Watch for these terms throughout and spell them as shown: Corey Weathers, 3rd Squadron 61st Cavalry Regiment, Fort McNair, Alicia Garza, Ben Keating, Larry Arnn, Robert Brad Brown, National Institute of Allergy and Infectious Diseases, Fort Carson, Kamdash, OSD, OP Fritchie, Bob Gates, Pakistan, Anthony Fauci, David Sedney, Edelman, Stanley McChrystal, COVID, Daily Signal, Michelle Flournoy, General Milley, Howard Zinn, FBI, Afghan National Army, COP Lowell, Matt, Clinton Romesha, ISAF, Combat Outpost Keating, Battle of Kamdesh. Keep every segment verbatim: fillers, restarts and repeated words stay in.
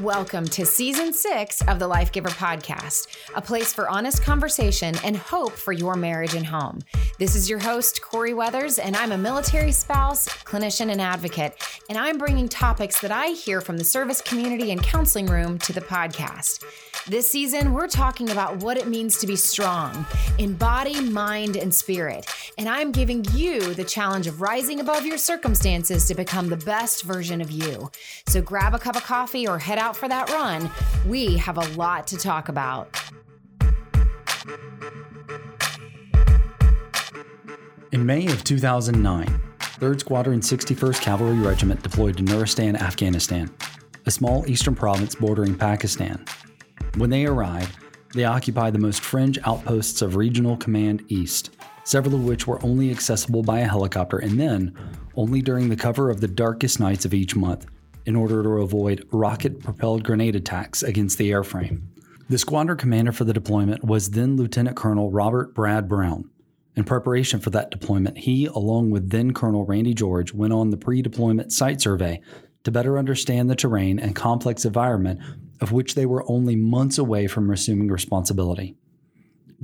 Welcome to Season six of the Life Giver Podcast, a place for honest conversation and hope for your marriage and home. This is your host, Corey Weathers, and I'm a military spouse, clinician, and advocate, and I'm bringing topics that I hear from the service community and counseling room to the podcast. This season, we're talking about what it means to be strong in body, mind, and spirit, and I'm giving you the challenge of rising above your circumstances to become the best version of you. So grab a cup of coffee or head out for that run. We have a lot to talk about. In May of two thousand nine, third Squadron sixty-first Cavalry Regiment deployed to Nuristan, Afghanistan, a small eastern province bordering Pakistan. When they arrived, they occupied the most fringe outposts of Regional Command East, several of which were only accessible by a helicopter and then only during the cover of the darkest nights of each month, in order to avoid rocket-propelled grenade attacks against the airframe. The squadron commander for the deployment was then Lieutenant Colonel Robert Brad Brown. In preparation for that deployment, he, along with then Colonel Randy George, went on the pre-deployment site survey to better understand the terrain and complex environment of which they were only months away from assuming responsibility.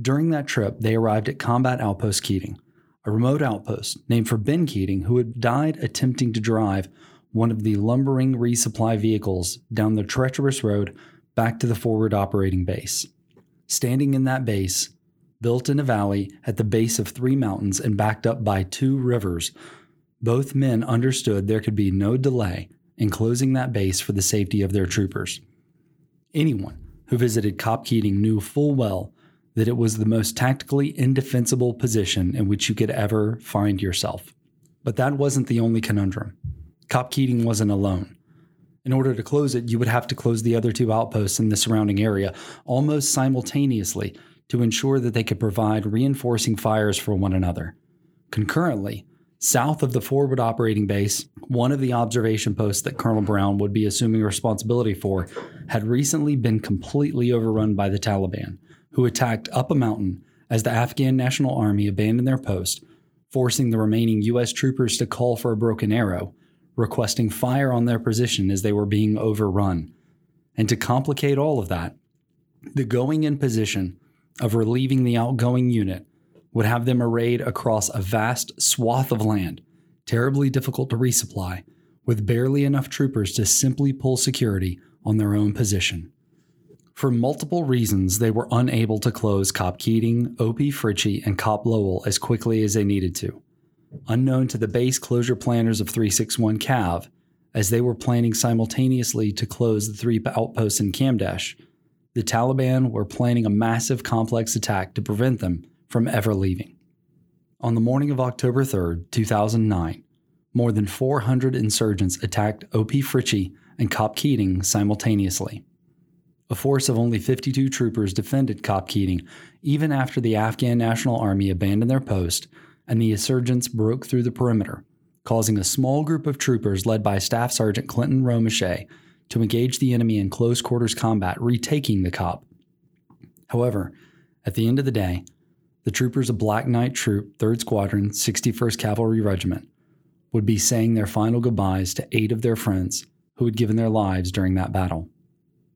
During that trip, they arrived at Combat Outpost Keating, a remote outpost named for Ben Keating, who had died attempting to drive one of the lumbering resupply vehicles down the treacherous road back to the forward operating base. Standing in that base, built in a valley at the base of three mountains and backed up by two rivers, both men understood there could be no delay in closing that base for the safety of their troopers. Anyone who visited COP Keating knew full well that it was the most tactically indefensible position in which you could ever find yourself. But that wasn't the only conundrum. COP Keating wasn't alone. In order to close it, you would have to close the other two outposts in the surrounding area almost simultaneously to ensure that they could provide reinforcing fires for one another. Concurrently, south of the forward operating base, one of the observation posts that Colonel Brown would be assuming responsibility for had recently been completely overrun by the Taliban, who attacked up a mountain as the Afghan National Army abandoned their post, forcing the remaining U S troopers to call for a broken arrow, requesting fire on their position as they were being overrun. And to complicate all of that, the going-in position of relieving the outgoing unit would have them arrayed across a vast swath of land, terribly difficult to resupply, with barely enough troopers to simply pull security on their own position. For multiple reasons, they were unable to close COP Keating, O P Fritchie, and COP Lowell as quickly as they needed to. Unknown to the base closure planners of three sixty-one Cav, as they were planning simultaneously to close the three outposts in Kamdash, the Taliban were planning a massive complex attack to prevent them from ever leaving. On the morning of October third, two thousand nine, more than four hundred insurgents attacked O P Fritchie and COP Keating simultaneously. A force of only fifty-two troopers defended COP Keating even after the Afghan National Army abandoned their post and the insurgents broke through the perimeter, causing a small group of troopers led by Staff Sergeant Clinton Romesha to engage the enemy in close quarters combat, retaking the COP. However, at the end of the day, the troopers of Black Knight Troop, third Squadron, sixty-first Cavalry Regiment, would be saying their final goodbyes to eight of their friends who had given their lives during that battle.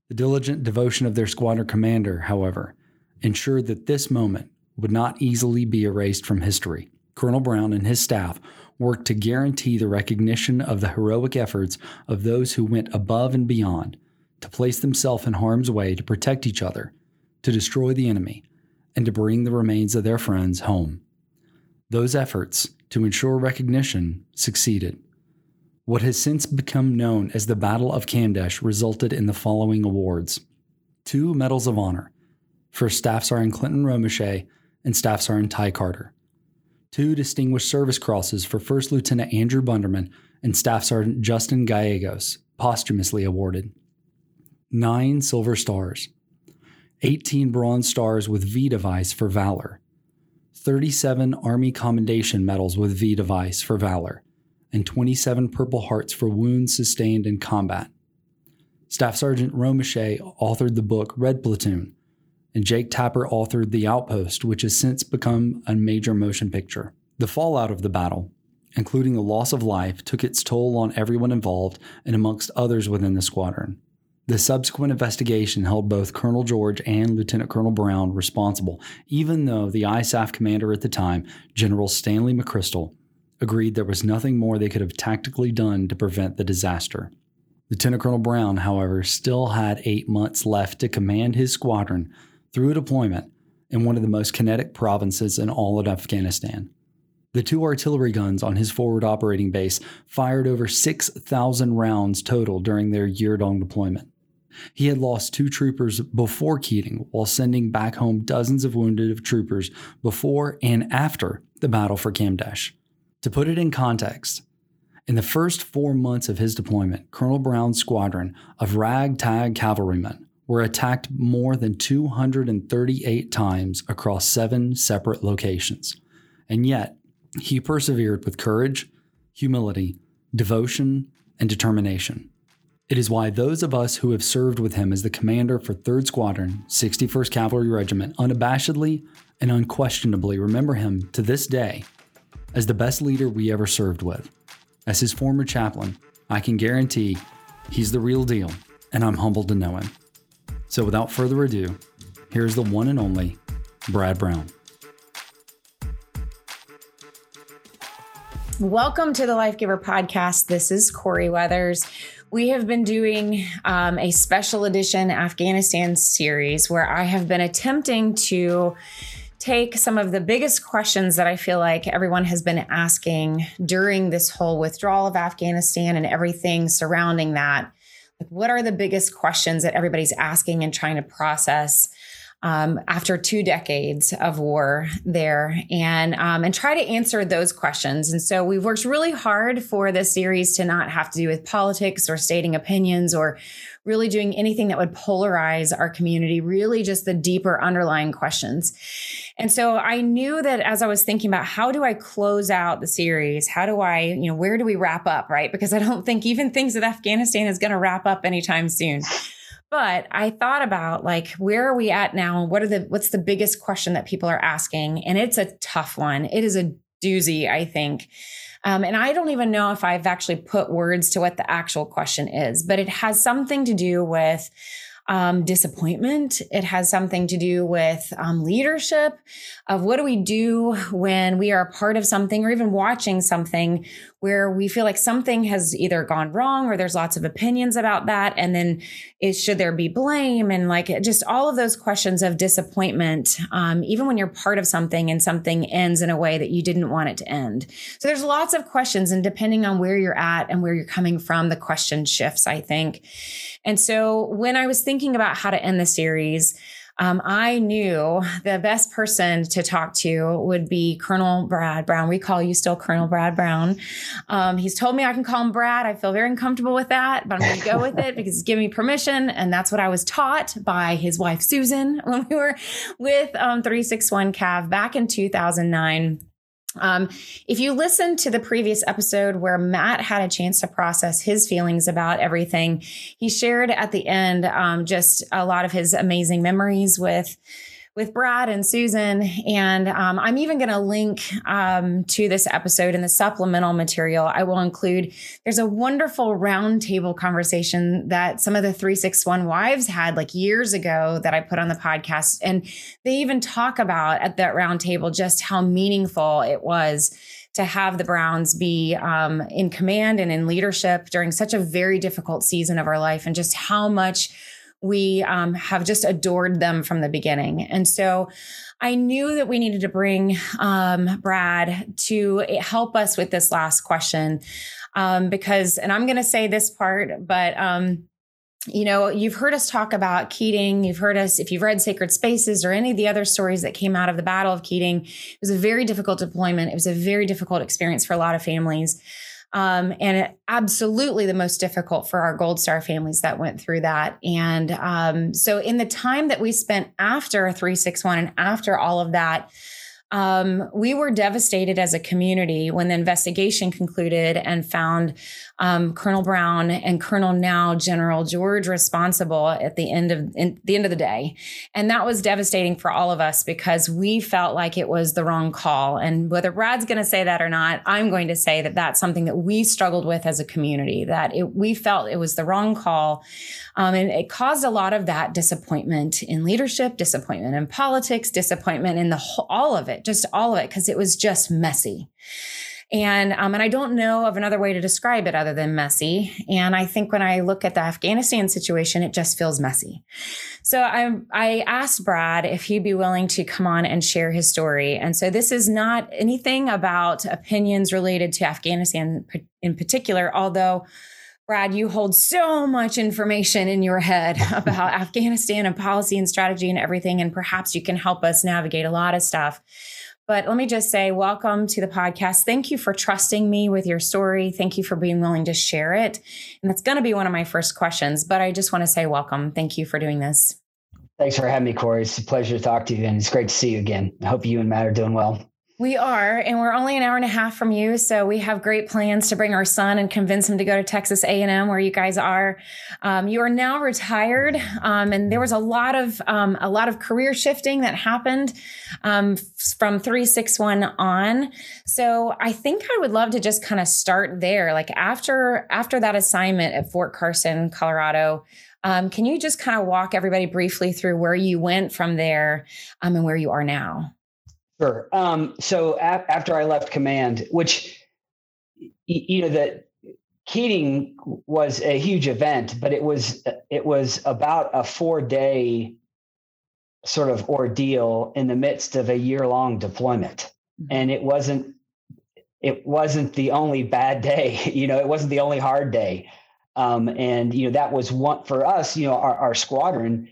The diligent devotion of their squadron commander, however, ensured that this moment would not easily be erased from history. Colonel Brown and his staff worked to guarantee the recognition of the heroic efforts of those who went above and beyond to place themselves in harm's way to protect each other, to destroy the enemy, and to bring the remains of their friends home. Those efforts to ensure recognition succeeded. What has since become known as the Battle of Kamdesh resulted in the following awards: two Medals of Honor for Staff Sergeant Clinton Romesha and Staff Sergeant Ty Carter, two Distinguished Service Crosses for First Lieutenant Andrew Bunderman and Staff Sergeant Justin Gallegos, posthumously awarded, nine Silver Stars, eighteen Bronze Stars with V device for valor, thirty-seven Army Commendation Medals with V device for valor, and twenty-seven Purple Hearts for wounds sustained in combat. Staff Sergeant Romesha authored the book Red Platoon, and Jake Tapper authored The Outpost, which has since become a major motion picture. The fallout of the battle, including the loss of life, took its toll on everyone involved and amongst others within the squadron. The subsequent investigation held both Colonel George and Lieutenant Colonel Brown responsible, even though the I S A F commander at the time, General Stanley McChrystal, agreed there was nothing more they could have tactically done to prevent the disaster. Lieutenant Colonel Brown, however, still had eight months left to command his squadron through a deployment in one of the most kinetic provinces in all of Afghanistan. The two artillery guns on his forward operating base fired over six thousand rounds total during their year-long deployment. He had lost two troopers before Keating while sending back home dozens of wounded troopers before and after the battle for Kamdash. To put it in context, in the first four months of his deployment, Colonel Brown's squadron of ragtag cavalrymen were attacked more than two hundred thirty-eight times across seven separate locations. And yet, he persevered with courage, humility, devotion, and determination. It is why those of us who have served with him as the commander for third Squadron, sixty-first Cavalry Regiment, unabashedly and unquestionably remember him to this day as the best leader we ever served with. As his former chaplain, I can guarantee he's the real deal, and I'm humbled to know him. So without further ado, here's the one and only Brad Brown. Welcome to the Life Giver podcast. This is Corey Weathers. We have been doing um, a special edition Afghanistan series where I have been attempting to take some of the biggest questions that I feel like everyone has been asking during this whole withdrawal of Afghanistan and everything surrounding that. Like, what are the biggest questions that everybody's asking and trying to process um, after two decades of war there, and um, and try to answer those questions. And so we've worked really hard for this series to not have to do with politics or stating opinions or really doing anything that would polarize our community, really just the deeper underlying questions. And so I knew that as I was thinking about how do I close out the series, how do I, you know, where do we wrap up, right? Because I don't think even things with Afghanistan is going to wrap up anytime soon. But I thought about, like, where are we at now? What are the, what's the biggest question that people are asking? And it's a tough one. It is a doozy, I think. Um, and I don't even know if I've actually put words to what the actual question is, but it has something to do with um, disappointment. It has something to do with um, leadership of what do we do when we are a part of something or even watching something where we feel like something has either gone wrong or there's lots of opinions about that. And then is, should there be blame? And like just all of those questions of disappointment, um, even when you're part of something and something ends in a way that you didn't want it to end. So there's lots of questions, and depending on where you're at and where you're coming from, the question shifts, I think. And so when I was thinking about how to end the series, Um, I knew the best person to talk to would be Colonel Brad Brown. We call you still Colonel Brad Brown. Um, he's told me I can call him Brad. I feel very uncomfortable with that, but I'm going to go with it because he's given me permission. And that's what I was taught by his wife, Susan, when we were with um, three sixty-one Cav back in two thousand nine. Um, if you listen to the previous episode where Matt had a chance to process his feelings about everything, he shared at the end um, just a lot of his amazing memories with with Brad and Susan. And um, I'm even going to link um, to this episode in the supplemental material I will include. There's a wonderful roundtable conversation that some of the three sixty-one wives had like years ago that I put on the podcast. And they even talk about at that roundtable just how meaningful it was to have the Browns be um, in command and in leadership during such a very difficult season of our life, and just how much we um, have just adored them from the beginning. And so I knew that we needed to bring um, Brad to help us with this last question um, because, and I'm going to say this part, but um, you know, you've heard us talk about Keating. You've heard us, if you've read Sacred Spaces or any of the other stories that came out of the Battle of Keating, it was a very difficult deployment. It was a very difficult experience for a lot of families. Um, and it, absolutely the most difficult for our Gold Star families that went through that. And um, so in the time that we spent after three sixty-one and after all of that, um, we were devastated as a community when the investigation concluded and found um, Colonel Brown and Colonel now General George responsible at the end of in, the end of the day. And that was devastating for all of us because we felt like it was the wrong call. And whether Brad's going to say that or not, I'm going to say that that's something that we struggled with as a community, that it, we felt it was the wrong call. Um, and it caused a lot of that disappointment in leadership, disappointment in politics, disappointment in the whole, all of it, just all of it, because it was just messy. And um, and I don't know of another way to describe it other than messy. And I think when I look at the Afghanistan situation, it just feels messy. So I I asked Brad if he'd be willing to come on and share his story. And so this is not anything about opinions related to Afghanistan in particular, although Brad, you hold so much information in your head about Afghanistan and policy and strategy and everything, and perhaps you can help us navigate a lot of stuff. But let me just say, welcome to the podcast. Thank you for trusting me with your story. Thank you for being willing to share it. And that's going to be one of my first questions, but I just want to say welcome. Thank you for doing this. Thanks for having me, Corey. It's a pleasure to talk to you, and it's great to see you again. I hope you and Matt are doing well. We are, and we're only an hour and a half from you, so we have great plans to bring our son and convince him to go to Texas A and M, where you guys are. Um, you are now retired, um, and there was a lot of um, a lot of career shifting that happened um, from three sixty-one on. So I think I would love to just kind of start there. Like after after that assignment at Fort Carson, Colorado, um, can you just kind of walk everybody briefly through where you went from there um, and where you are now? Sure. Um, so ap- after I left command, which, you know, that Keating was a huge event, but it was, it was about a four day sort of ordeal in the midst of a year long deployment. Mm-hmm. And it wasn't, it wasn't the only bad day, you know, it wasn't the only hard day. Um, and, you know, that was one for us, you know, our, our squadron,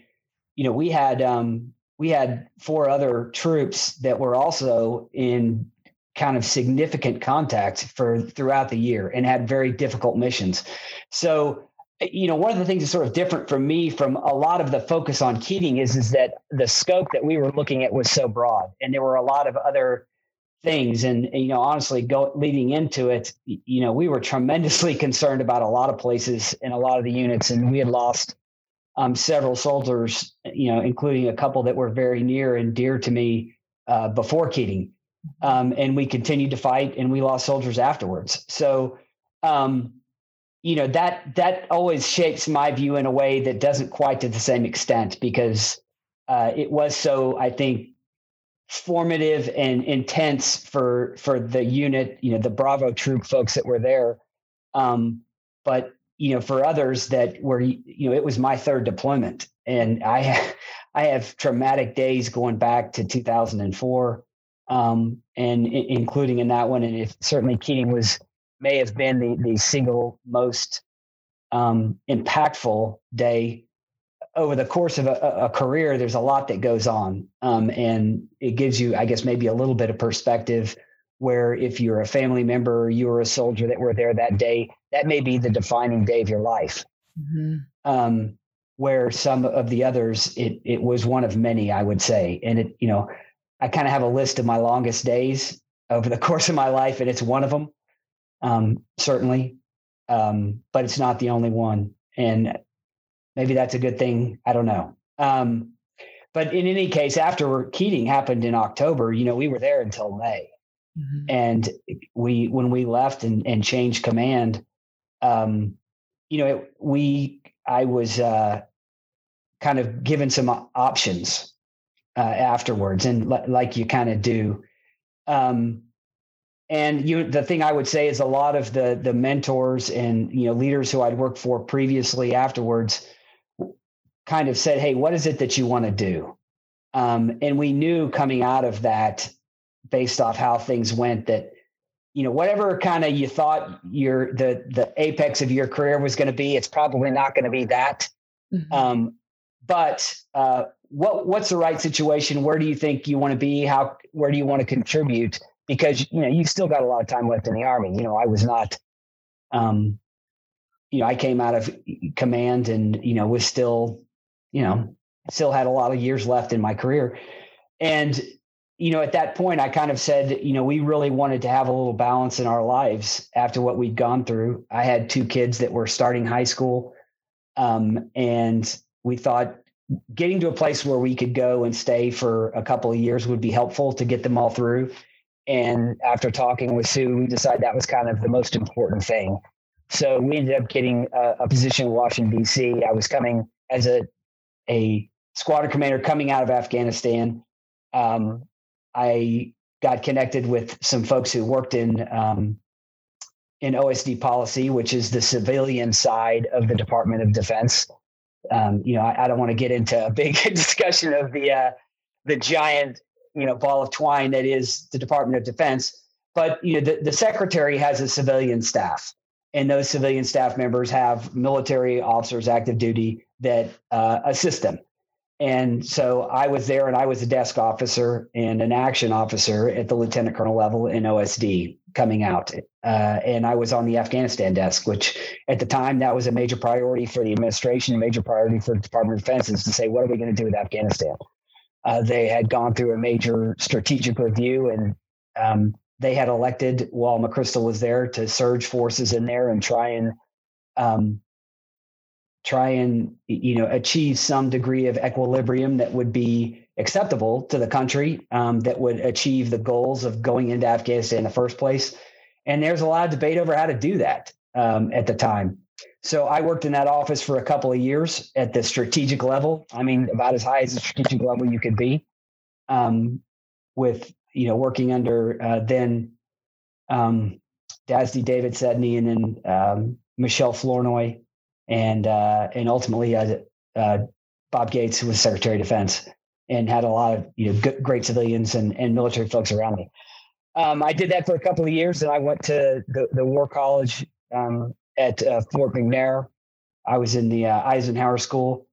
you know, we had, um, we had four other troops that were also in kind of significant contact for throughout the year and had very difficult missions. So, you know, one of the things that's sort of different for me from a lot of the focus on Keating is, is that the scope that we were looking at was so broad, and there were a lot of other things. And, you know, honestly, go, leading into it, you know, we were tremendously concerned about a lot of places and a lot of the units, and we had lost Um, several soldiers, you know, including a couple that were very near and dear to me uh, before Keating. Um, and we continued to fight, and we lost soldiers afterwards. So, um, you know, that that always shapes my view in a way that doesn't quite to the same extent, because uh, it was so, I think, formative and intense for for the unit, you know, the Bravo troop folks that were there. Um, but you know, for others that were, you know, it was my third deployment, and I have, I have traumatic days going back to two thousand four, um, and I- including in that one. And if certainly Keating was, may have been the, the single most um, impactful day over the course of a, a career. There's a lot that goes on, um, and it gives you, I guess, maybe a little bit of perspective where if you're a family member, or you were a soldier that were there that day, that may be the defining day of your life. Mm-hmm. Um, where some of the others, it it was one of many, I would say. And it, you know, I kind of have a list of my longest days over the course of my life, and it's one of them, um, certainly. Um, but it's not the only one. And maybe that's a good thing. I don't know. Um, but in any case, after Keating happened in October, you know, we were there until May. Mm-hmm. And we, when we left and, and changed command, Um, you know, it, we, I was, uh, kind of given some options, uh, afterwards, and l- like you kind of do. Um, and you, the thing I would say is a lot of the, the mentors and, you know, leaders who I'd worked for previously afterwards kind of said, "Hey, what is it that you want to do?" Um, and we knew coming out of that, based off how things went, that, you know, whatever kind of you thought your the the apex of your career was going to be, it's probably not going to be that. Mm-hmm. Um, but uh, what what's the right situation? Where do you think you want to be? How where do you want to contribute? Because, you know, you've still got a lot of time left in the Army. You know, I was not, um, you know, I came out of command and, you know, was still, you know, still had a lot of years left in my career. And you know, at that point, I kind of said, you know, we really wanted to have a little balance in our lives after what we'd gone through. I had two kids that were starting high school. Um, and we thought getting to a place where we could go and stay for a couple of years would be helpful to get them all through. And after talking with Sue, we decided that was kind of the most important thing. So we ended up getting a, a position in Washington, D C. I was coming as a, a squadron commander coming out of Afghanistan. Um, I got connected with some folks who worked in um, in O S D policy, which is the civilian side of the Department of Defense. Um, you know, I, I don't want to get into a big discussion of the uh, the giant, you know, ball of twine that is the Department of Defense. But, you know, the, the secretary has a civilian staff, and those civilian staff members have military officers, active duty, that uh, assist them. And so I was there, and I was a desk officer and an action officer at the lieutenant colonel level in O S D coming out. Uh, and I was on the Afghanistan desk, which at the time that was a major priority for the administration, a major priority for the Department of Defense, is to say, what are we going to do with Afghanistan? Uh, they had gone through a major strategic review, and um, they had elected, while McChrystal was there, to surge forces in there and try and um, try and, you know, achieve some degree of equilibrium that would be acceptable to the country, um, that would achieve the goals of going into Afghanistan in the first place. And there's a lot of debate over how to do that um, at the time. So I worked in that office for a couple of years at the strategic level. I mean, about as high as the strategic level you could be, um, with, you know, working under uh, then um, D A S D David Sedney, and then um, Michelle Flournoy, and uh, and ultimately uh, uh, Bob Gates, who was Secretary of Defense, and had a lot of, you know, good, great civilians and, and military folks around me. Um, I did that for a couple of years, and I went to the, the War College um, at uh, Fort McNair. I was in the uh, Eisenhower School.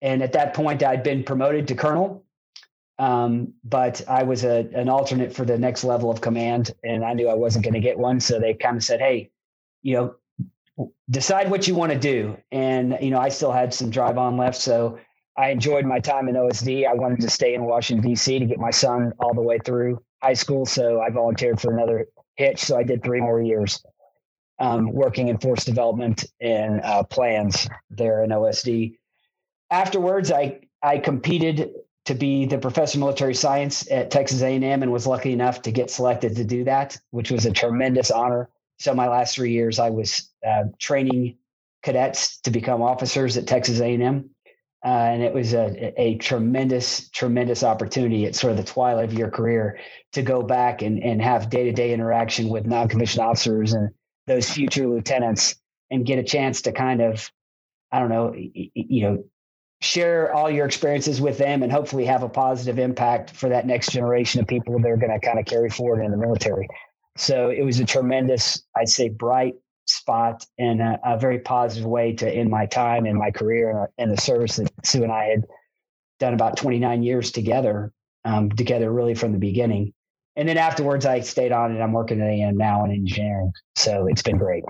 And at that point, I'd been promoted to colonel, um, but I was a, an alternate for the next level of command, and I knew I wasn't going to get one. So they kind of said, hey, you know, decide what you want to do. And, you know, I still had some drive on left. So I enjoyed my time in O S D. I wanted to stay in Washington, D C to get my son all the way through high school. So I volunteered for another hitch. So I did three more years. Um, working in force development and uh, plans there in O S D. Afterwards, I I competed to be the professor of military science at Texas A and M, and was lucky enough to get selected to do that, which was a tremendous honor. So my last three years, I was uh, training cadets to become officers at Texas A and M, uh, and it was a, a tremendous, tremendous opportunity at sort of the twilight of your career to go back and, and have day-to-day interaction with non-commissioned officers and those future lieutenants, and get a chance to kind of, I don't know, you know, share all your experiences with them, and hopefully have a positive impact for that next generation of people they're going to kind of carry forward in the military. So it was a tremendous, I'd say, bright spot, and a, a very positive way to end my time and my career and the service that Sue and I had done about twenty-nine years together, um, together really from the beginning. And then afterwards, I stayed on, and I'm working at A and M now in engineering. So it's been great.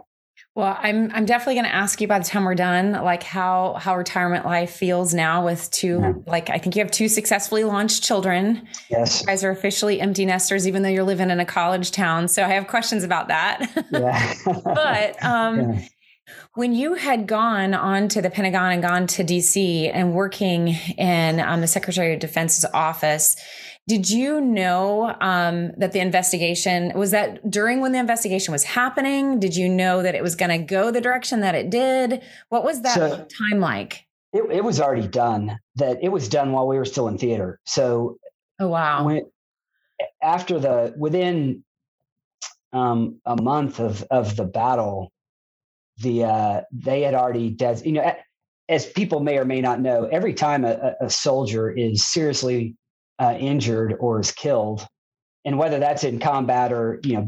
Well, I'm I'm definitely going to ask you by the time we're done, like how how retirement life feels now with two, yeah. like I think you have two successfully launched children. Yes. You guys are officially empty nesters, even though you're living in a college town. So I have questions about that. Yeah. but um, yeah. When you had gone on to the Pentagon and gone to D C and working in um, the Secretary of Defense's office, did you know um, that the investigation was that during when the investigation was happening? Did you know that it was going to go the direction that it did? What was that so, time like? It, it was already done. That it was done while we were still in theater. So, oh wow! When, after the within um, a month of of the battle, the uh, they had already des- you know, as people may or may not know, every time a, a soldier is seriously Uh, injured or is killed, and whether that's in combat or, you know,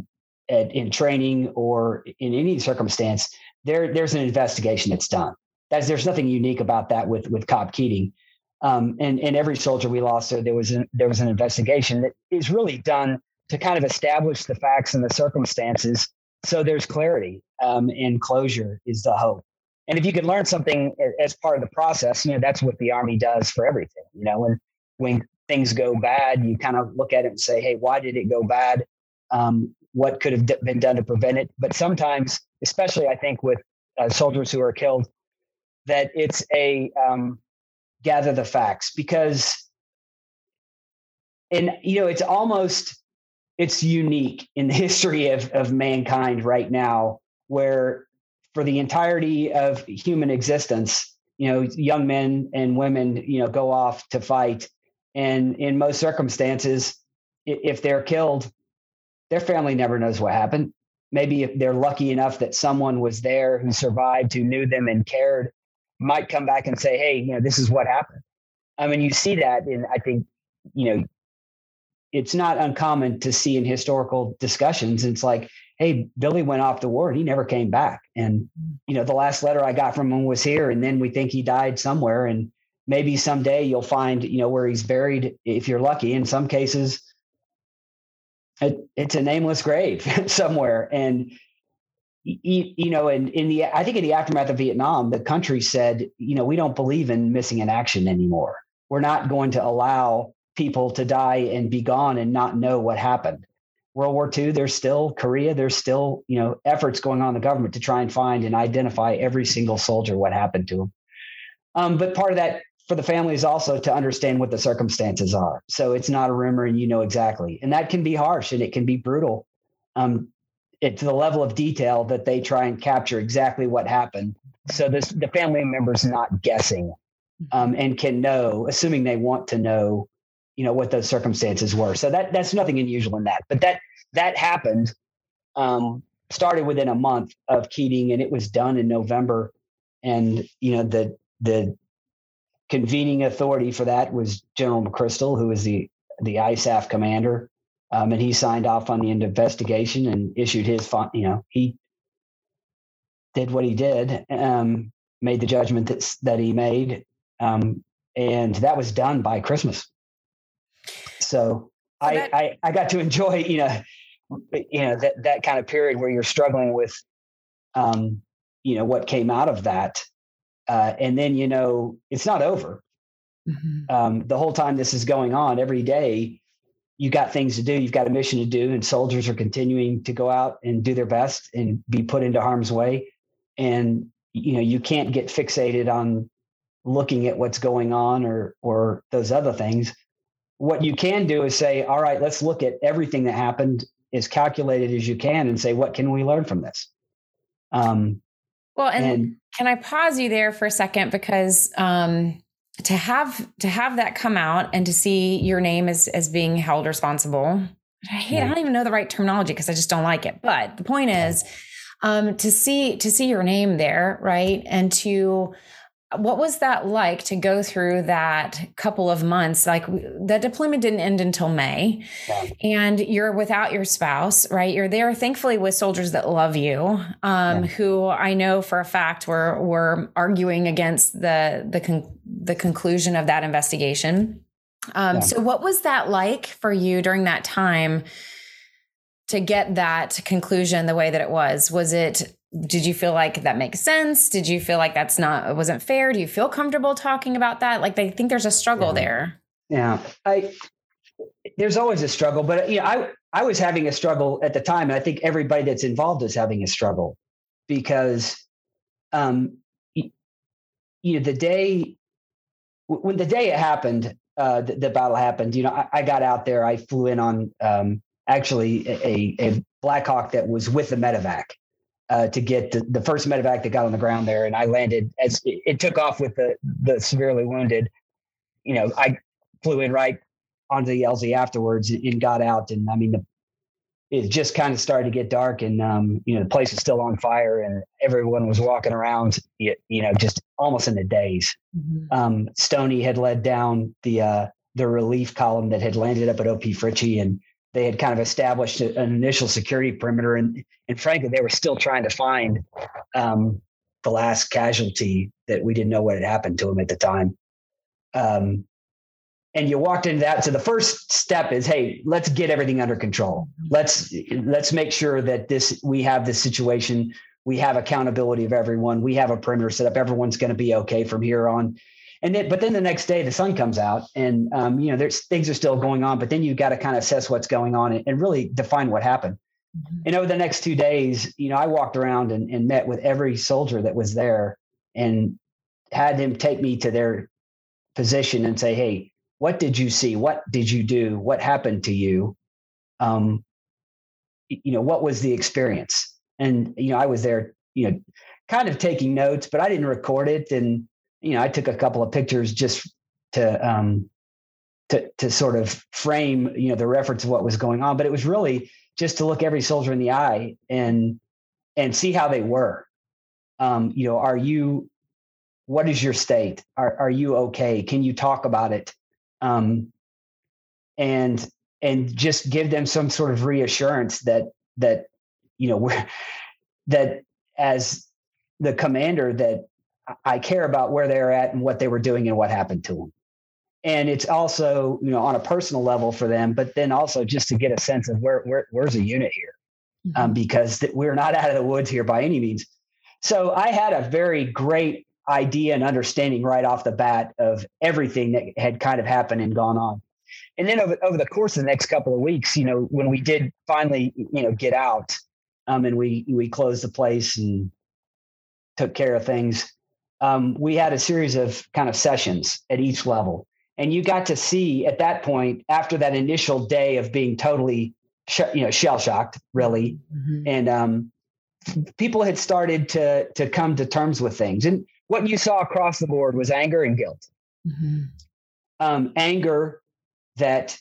at, in training or in any circumstance, there there's an investigation that's done. That's there's nothing unique about that with with Cop Keating, um, and and every soldier we lost, so there was an, there was an investigation that is really done to kind of establish the facts and the circumstances, so there's clarity um, and closure is the hope. And if you can learn something as part of the process, you know, that's what the Army does for everything. You know, when when things go bad, you kind of look at it and say, hey, why did it go bad? Um, what could have d- been done to prevent it? But sometimes, especially I think with uh, soldiers who are killed, that it's a um, gather the facts, because and you know, it's almost, it's unique in the history of, of mankind right now, where for the entirety of human existence, you know, young men and women, you know, go off to fight. And in most circumstances, if they're killed, their family never knows what happened. Maybe if they're lucky enough that someone was there who survived, who knew them and cared, might come back and say, hey, you know, this is what happened. I mean, you see that in, I think, you know, it's not uncommon to see in historical discussions. It's like, hey, Billy went off to war and he never came back. And, you know, the last letter I got from him was here. And then we think he died somewhere. And maybe someday you'll find, you know, where he's buried, if you're lucky. In some cases, it, it's a nameless grave somewhere. And, you, you know, and in, in the, I think in the aftermath of Vietnam, the country said, you know, we don't believe in missing in action anymore. We're not going to allow people to die and be gone and not know what happened. World War Two, there's still Korea, there's still, you know, efforts going on in the government to try and find and identify every single soldier, what happened to them. Um, but part of that for the family is also to understand what the circumstances are. So it's not a rumor and you know exactly. And that can be harsh and it can be brutal um, it, to the level of detail that they try and capture exactly what happened. So this, the family member's not guessing um, and can know, assuming they want to know, you know, what those circumstances were. So that that's nothing unusual in that, but that, that happened, um, started within a month of Keating, and it was done in November. And, you know, the, the convening authority for that was General McChrystal, who was the, the I S A F commander. Um, and he signed off on the investigation and issued his, you know, he did what he did, um, made the judgment that, that he made. Um, and that was done by Christmas. So, so I, that, I, I got to enjoy, you know, you know, that, that kind of period where you're struggling with, um, you know, what came out of that. Uh, and then, you know, it's not over. Mm-hmm. Um, the whole time this is going on, every day, you got things to do, you've got a mission to do, and soldiers are continuing to go out and do their best and be put into harm's way. And, you know, you can't get fixated on looking at what's going on or, or those other things. What you can do is say, all right, let's look at everything that happened as calculated as you can and say, what can we learn from this? Um, well, and, and can I pause you there for a second? Because um, to have to have that come out and to see your name as, as being held responsible, I hate, yeah. I don't even know the right terminology because I just don't like it. But the point is um, to see to see your name there, right? And to... what was that like to go through that couple of months? Like the deployment didn't end until May, and you're without your spouse, right? You're there, thankfully, with soldiers that love you, um, yeah. who I know for a fact were were arguing against the the con- the conclusion of that investigation. Um, yeah. So, what was that like for you during that time to get that conclusion the way that it was? Was it Did you feel like that makes sense? Did you feel like that's not, it wasn't fair? Do you feel comfortable talking about that? Like they think there's a struggle yeah. there. Yeah. I, there's always a struggle, but you know, I, I was having a struggle at the time. And I think everybody that's involved is having a struggle because, um, you, you know, the day when the day it happened, uh, the, the battle happened, you know, I, I got out there, I flew in on, um, actually a, a Black Hawk that was with the medevac. Uh, to get the, the first medevac that got on the ground there. And I landed as it, it took off with the, the severely wounded, you know, I flew in right onto the L Z afterwards and, and got out. And I mean, the, it just kind of started to get dark and, um, you know, the place was still on fire and everyone was walking around, you, you know, just almost in a daze. Mm-hmm. Um, Stoney had led down the, uh, the relief column that had landed up at O P Fritchie, and they had kind of established an initial security perimeter, and, and frankly, they were still trying to find um, the last casualty that we didn't know what had happened to him at the time. Um, and you walked into that. So the first step is, hey, let's get everything under control. Let's let's make sure that this we have this situation. We have accountability of everyone. We have a perimeter set up. Everyone's going to be okay from here on. And then, but then the next day the sun comes out and, um, you know, there's things are still going on, but then you've got to kind of assess what's going on and, and really define what happened. Mm-hmm. And over the next two days, you know, I walked around and, and met with every soldier that was there and had them take me to their position and say, hey, what did you see? What did you do? What happened to you? Um, you know, what was the experience? And, you know, I was there, you know, kind of taking notes, but I didn't record it. And, you know, I took a couple of pictures just to, um, to, to sort of frame, you know, the reference of what was going on, but it was really just to look every soldier in the eye and, and see how they were. Um, you know, are you, what is your state? Are, are you okay? Can you talk about it? Um, and, and just give them some sort of reassurance that, that, you know, we're, that as the commander that I care about where they're at and what they were doing and what happened to them. And it's also, you know, on a personal level for them, but then also just to get a sense of where, where where's a unit here, um, because th- we're not out of the woods here by any means. So I had a very great idea and understanding right off the bat of everything that had kind of happened and gone on. And then over, over the course of the next couple of weeks, you know, when we did finally, you know, get out, um, and we, we closed the place and took care of things. Um, we had a series of kind of sessions at each level. And you got to see at that point, after that initial day of being totally, sh- you know, shell shocked really. Mm-hmm. And, um, people had started to, to come to terms with things. And what you saw across the board was anger and guilt. Mm-hmm. Um, anger that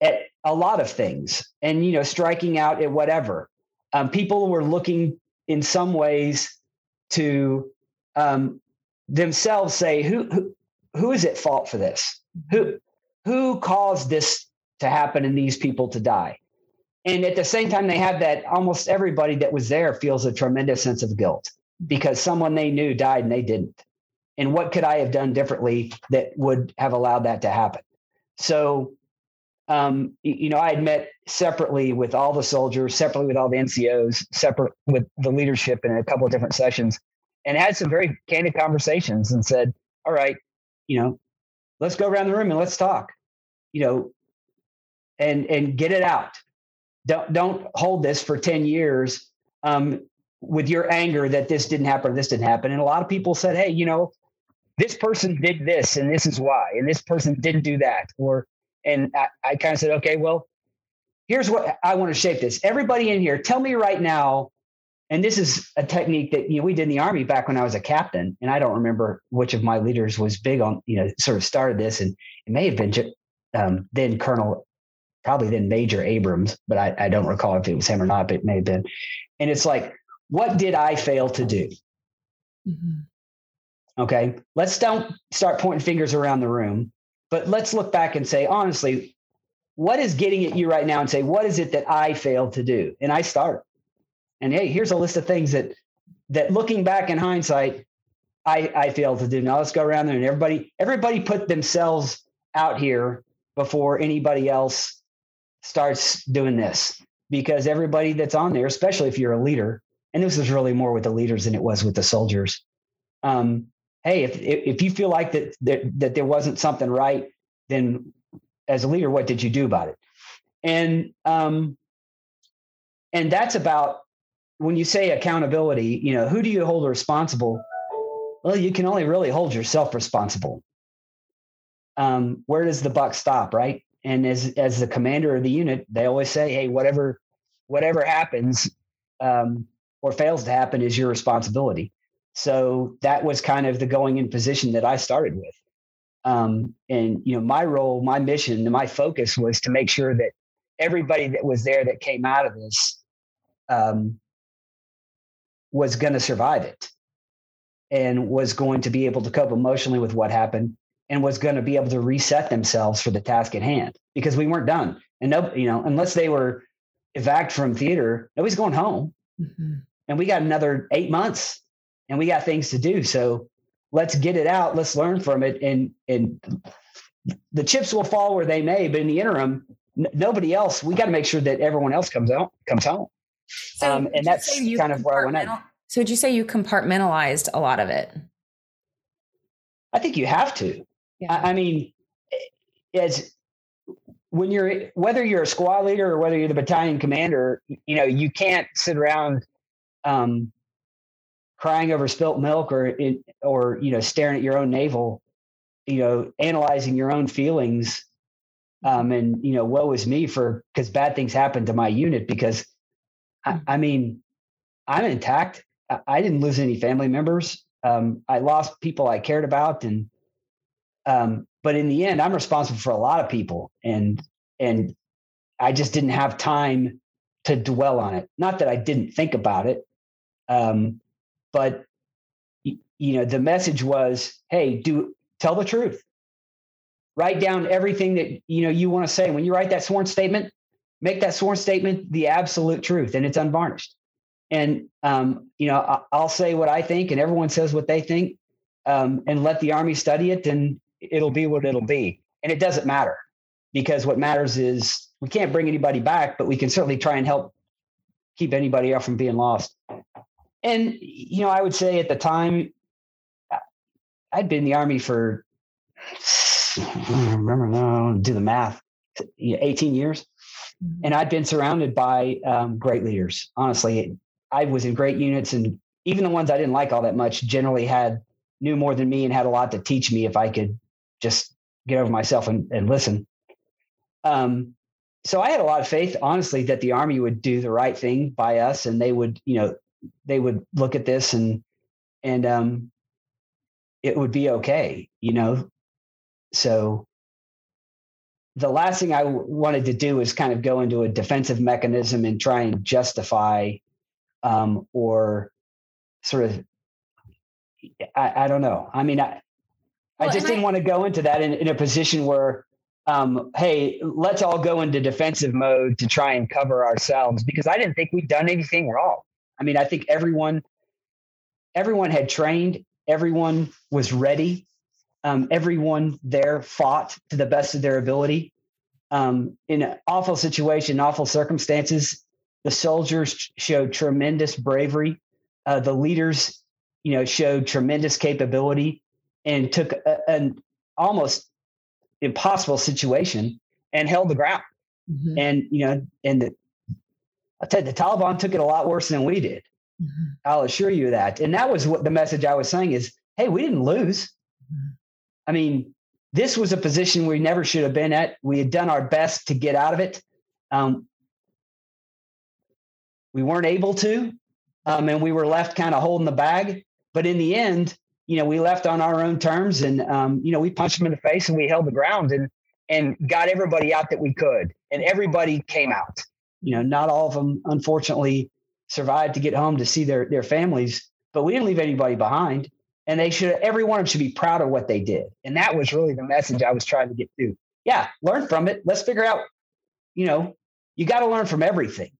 at a lot of things and, you know, striking out at whatever. Um, people were looking in some ways to um, themselves say, who, who, who is at fault for this? Who, who caused this to happen and these people to die? And at the same time, they have that almost everybody that was there feels a tremendous sense of guilt because someone they knew died and they didn't. And what could I have done differently that would have allowed that to happen? So, um, you know, I had met separately with all the soldiers, separately with all the N C Os, separate with the leadership in a couple of different sessions and had some very candid conversations and said, all right, you know, let's go around the room and let's talk, you know, and, and get it out. Don't, don't hold this for ten years, um, with your anger that this didn't happen, or this didn't happen. And a lot of people said, hey, you know, this person did this and this is why, and this person didn't do that. Or, and I, I kind of said, okay, well, here's what I want to shape this. Everybody in here, tell me right now. And this is a technique that, you know, we did in the Army back when I was a captain. And I don't remember which of my leaders was big on, you know, sort of started this, and it may have been um, then Colonel, probably then Major Abrams, but I, I don't recall if it was him or not, but it may have been. And it's like, what did I fail to do? Mm-hmm. Okay. Let's don't start pointing fingers around the room, but let's look back and say, honestly, what is getting at you right now and say, what is it that I failed to do? And I start and hey, here's a list of things that, that looking back in hindsight, I, I failed to do. Now let's go around there and everybody, everybody put themselves out here before anybody else starts doing this, because everybody that's on there, especially if you're a leader, and this was really more with the leaders than it was with the soldiers. Um, hey, if, if if you feel like that, that that there wasn't something right, then as a leader, what did you do about it? And um, and that's about when you say accountability. You know, who do you hold responsible? Well, you can only really hold yourself responsible. Um, where does the buck stop, right? And as as the commander of the unit, they always say, hey, whatever whatever happens. Um, or fails to happen is your responsibility. So that was kind of the going in position that I started with. Um, and, you know, my role, my mission, and my focus was to make sure that everybody that was there that came out of this um, was going to survive it and was going to be able to cope emotionally with what happened and was going to be able to reset themselves for the task at hand, because we weren't done. And, no, you know, unless they were evac from theater, nobody's going home. Mm-hmm. And we got another eight months and we got things to do. So let's get it out. Let's learn from it. And, and the chips will fall where they may, but in the interim, n- nobody else, we got to make sure that everyone else comes out, comes home. So um, and that's kind of where I went at. So would you say you compartmentalized a lot of it? I think you have to. Yeah. I, I mean, it's when you're, whether you're a squad leader or whether you're the battalion commander, you know, you can't sit around um, crying over spilt milk or, or, you know, staring at your own navel, you know, analyzing your own feelings. Um, and, you know, woe is me for, because bad things happen to my unit, because I, I mean, I'm intact. I, I didn't lose any family members. Um, I lost people I cared about. And, um, but in the end, I'm responsible for a lot of people, and, and I just didn't have time to dwell on it. Not that I didn't think about it. Um, but you know, the message was, hey, do tell the truth. Write down everything that, you know, you want to say. When you write that sworn statement, make that sworn statement the absolute truth, and it's unvarnished. And, um, you know, I, I'll say what I think, and everyone says what they think, um, and let the Army study it, and it'll be what it'll be. And it doesn't matter, because what matters is we can't bring anybody back, but we can certainly try and help keep anybody else from being lost. And, you know, I would say at the time, I'd been in the Army for, I don't remember now, do the math, eighteen years. And I'd been surrounded by um, great leaders. Honestly, I was in great units, and even the ones I didn't like all that much generally had knew more than me and had a lot to teach me if I could just get over myself and, and listen. Um, so I had a lot of faith, honestly, that the Army would do the right thing by us, and they would, you know, they would look at this and, and um, it would be okay, you know? So the last thing I w- wanted to do is kind of go into a defensive mechanism and try and justify um, or sort of, I, I don't know. I mean, I, well, I just didn't I, want to go into that in, in a position where, um, hey, let's all go into defensive mode to try and cover ourselves, because I didn't think we'd done anything wrong. I mean, I think everyone, everyone had trained, everyone was ready. Um, everyone there fought to the best of their ability um, in an awful situation, awful circumstances. The soldiers showed tremendous bravery. Uh, the leaders, you know, showed tremendous capability and took a, an almost impossible situation and held the ground. Mm-hmm. And, you know, and the, I'll tell you, the Taliban took it a lot worse than we did. Mm-hmm. I'll assure you that. And that was what the message I was saying is, hey, we didn't lose. Mm-hmm. I mean, this was a position we never should have been at. We had done our best to get out of it. Um, we weren't able to, um, and we were left kind of holding the bag. But in the end, you know, we left on our own terms, and, um, you know, we punched them in the face, and we held the ground and and got everybody out that we could. And everybody came out. You know, not all of them, unfortunately, survived to get home to see their, their families, but we didn't leave anybody behind. And they should, every one of them should be proud of what they did. And that was really the message I was trying to get through. Yeah, learn from it. Let's figure out, you know, you got to learn from everything.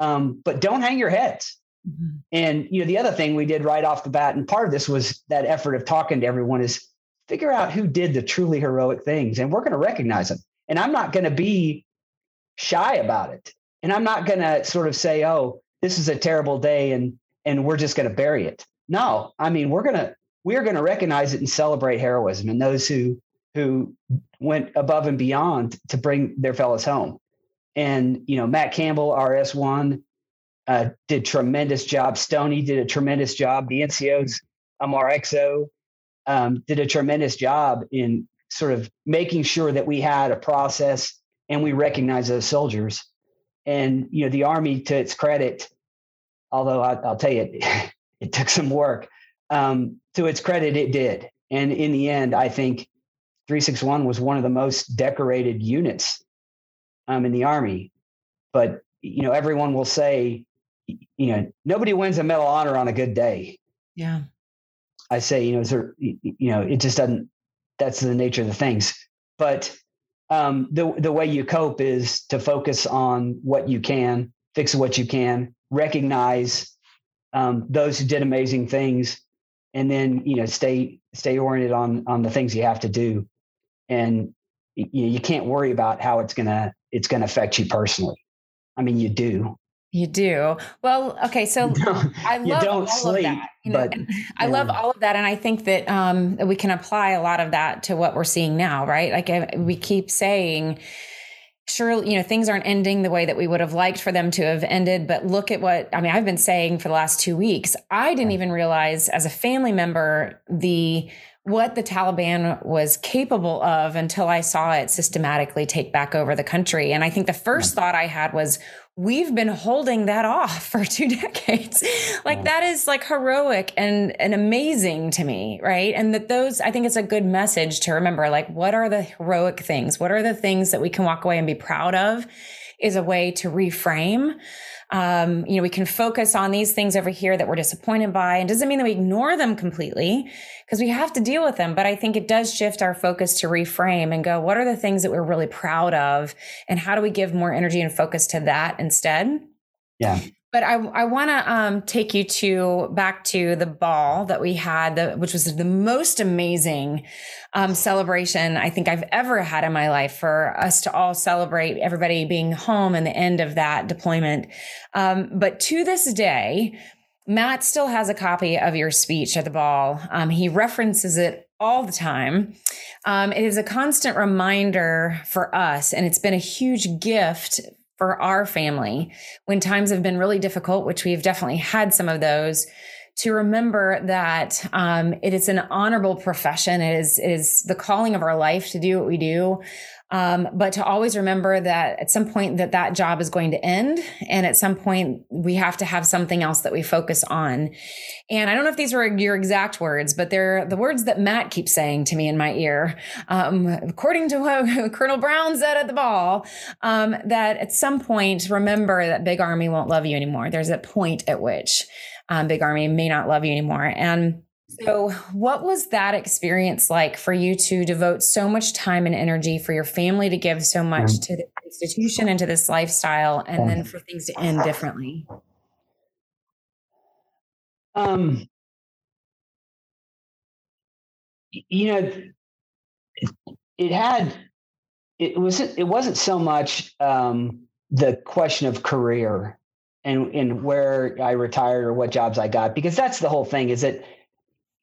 Um, but don't hang your heads. Mm-hmm. And, you know, the other thing we did right off the bat, and part of this was that effort of talking to everyone, is figure out who did the truly heroic things. And we're going to recognize them. And I'm not going to be shy about it. And I'm not going to sort of say, oh, this is a terrible day and and we're just going to bury it. No, I mean, we're going to. We are going to recognize it and celebrate heroism and those who who went above and beyond to bring their fellows home. And, you know, Matt Campbell, R S one, uh, did tremendous job. Stoney did a tremendous job. The N C Os, M R X O, um, did a tremendous job in sort of making sure that we had a process and we recognize those soldiers. And, you know, the Army, to its credit, although I, I'll tell you, it, it took some work. Um, to its credit, it did. And in the end, I think three sixty-one was one of the most decorated units um, in the Army. But, you know, everyone will say, you know, nobody wins a Medal of Honor on a good day. Yeah. I say, you know, there, you know, it just doesn't, that's the nature of the things. But um, the the way you cope is to focus on what you can, fix what you can, recognize um, those who did amazing things. And then, you know, stay stay oriented on on the things you have to do, and you, you can't worry about how it's gonna it's gonna affect you personally. I mean, you do, You do. Well, okay. So I love all sleep, of that. You know, but, I yeah. love all of that. And I think that um, we can apply a lot of that to what we're seeing now, right? Like I, we keep saying, sure, you know, things aren't ending the way that we would have liked for them to have ended. But look at what, I mean, I've been saying for the last two weeks, I didn't even realize as a family member, the what the Taliban was capable of until I saw it systematically take back over the country. And I think the first thought I had was, we've been holding that off for two decades. Like that is like heroic and, and amazing to me. Right. And that those, I think it's a good message to remember, like, what are the heroic things? What are the things that we can walk away and be proud of is a way to reframe. Um, you know, we can focus on these things over here that we're disappointed by, and doesn't mean that we ignore them completely because we have to deal with them. But I think it does shift our focus to reframe and go, what are the things that we're really proud of? And how do we give more energy and focus to that instead? Yeah. But I, I want to um, take you to back to the ball that we had, the, which was the most amazing um, celebration I think I've ever had in my life, for us to all celebrate everybody being home and the end of that deployment. Um, but to this day, Matt still has a copy of your speech at the ball. Um, he references it all the time. Um, it is a constant reminder for us, and it's been a huge gift for our family when times have been really difficult, which we've definitely had some of those, to remember that um, it is an honorable profession. It is, it is the calling of our life to do what we do. Um, but to always remember that at some point that that job is going to end. And at some point we have to have something else that we focus on. And I don't know if these were your exact words, but they're the words that Matt keeps saying to me in my ear, um, according to what Colonel Brown said at the ball, um, that at some point, remember that Big Army won't love you anymore. There's a point at which um, Big Army may not love you anymore. And so what was that experience like for you to devote so much time and energy, for your family to give so much to the institution and to this lifestyle, and then for things to end differently? Um, you know, it, it had, it wasn't, it wasn't so much um, the question of career and, and where I retired or what jobs I got, because that's the whole thing, is that,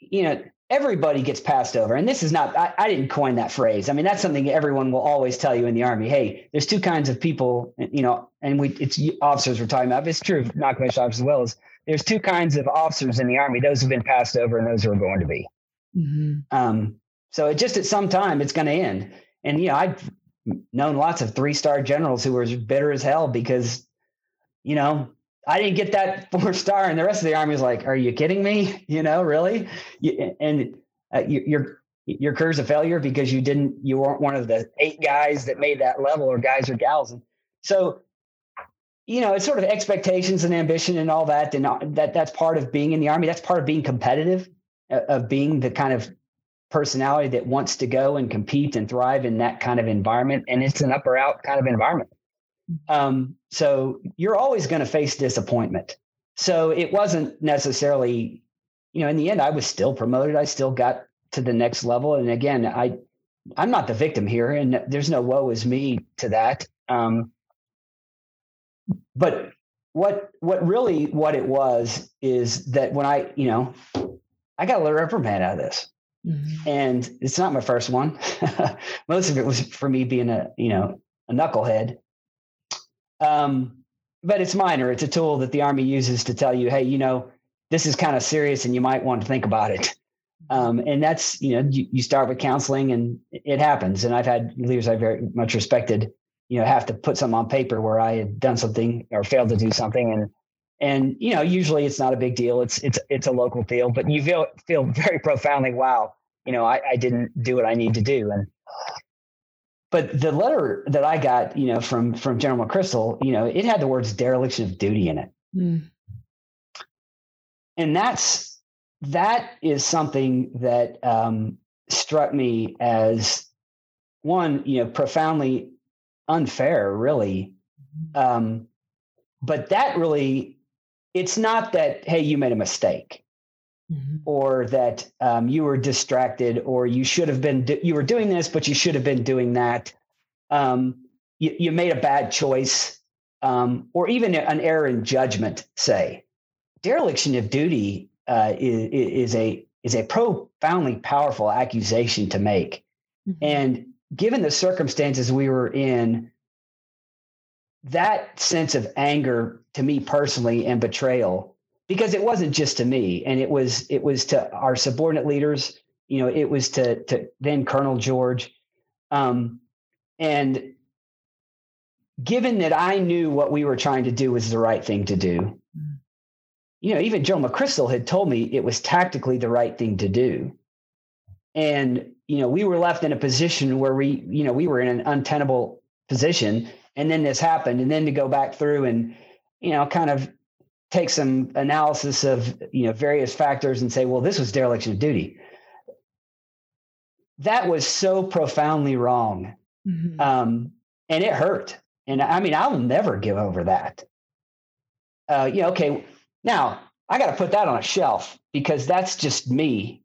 you know, everybody gets passed over. And this is not, I, I didn't coin that phrase. I mean, that's something everyone will always tell you in the Army. Hey, there's two kinds of people, you know, and we, it's officers we're talking about. It's true, not commissioned officers as well. As there's two kinds of officers in the Army, those who've been passed over and those who are going to be. Mm-hmm. Um, so it just, at some time, it's going to end. And, you know, I've known lots of three-star generals who were bitter as hell because, you know, I didn't get that four star, and the rest of the Army is like, are you kidding me? You know, really? You, and uh, you, your, your career's a failure because you didn't, you weren't one of the eight guys that made that level, or guys or gals. And so, you know, it's sort of expectations and ambition and all that. And that that's part of being in the Army. That's part of being competitive, of being the kind of personality that wants to go and compete and thrive in that kind of environment. And it's an up or out kind of environment. Um, so you're always going to face disappointment. So it wasn't necessarily, you know, in the end, I was still promoted. I still got to the next level. And again, I, I'm not the victim here, and there's no woe is me to that. Um, but what, what really, what it was is that when I, you know, I got a little reprimand out of this. Mm-hmm. And it's not my first one. Most of it was for me being a, you know, a knucklehead. Um, but it's minor. It's a tool that the Army uses to tell you, hey, you know, this is kind of serious and you might want to think about it. Um, and that's, you know, you, you start with counseling and it happens. And I've had leaders I very much respected, you know, have to put something on paper where I had done something or failed to do something. And, and, you know, usually it's not a big deal. It's, it's, it's a local deal, but you feel, feel very profoundly, wow, you know, I, I didn't do what I need to do. And, but the letter that I got, you know, from, from General McChrystal, you know, it had the words dereliction of duty in it. Mm. And that's, that is something that um, struck me as, one, you know, profoundly unfair, really. Um, but that really, it's not that, hey, you made a mistake. Mm-hmm. Or that um, you were distracted, or you should have been, do- you were doing this, but you should have been doing that. Um, you, you made a bad choice. um, or even an error in judgment, say. Dereliction of duty uh, is, is a is a profoundly powerful accusation to make. Mm-hmm. And given the circumstances we were in, that sense of anger to me personally and betrayal, because it wasn't just to me, and it was it was to our subordinate leaders. You know, it was to to then Colonel George, um, and given that I knew what we were trying to do was the right thing to do. You know, even Joe McChrystal had told me it was tactically the right thing to do. And, you know, we were left in a position where we, you know, we were in an untenable position, and then this happened. And then to go back through and, you know, kind of take some analysis of, you know, various factors and say, well, this was dereliction of duty. That was so profoundly wrong. Mm-hmm. Um, and it hurt. And I mean, I'll never give over that. Uh, you know, okay. Now, I got to put that on a shelf because that's just me.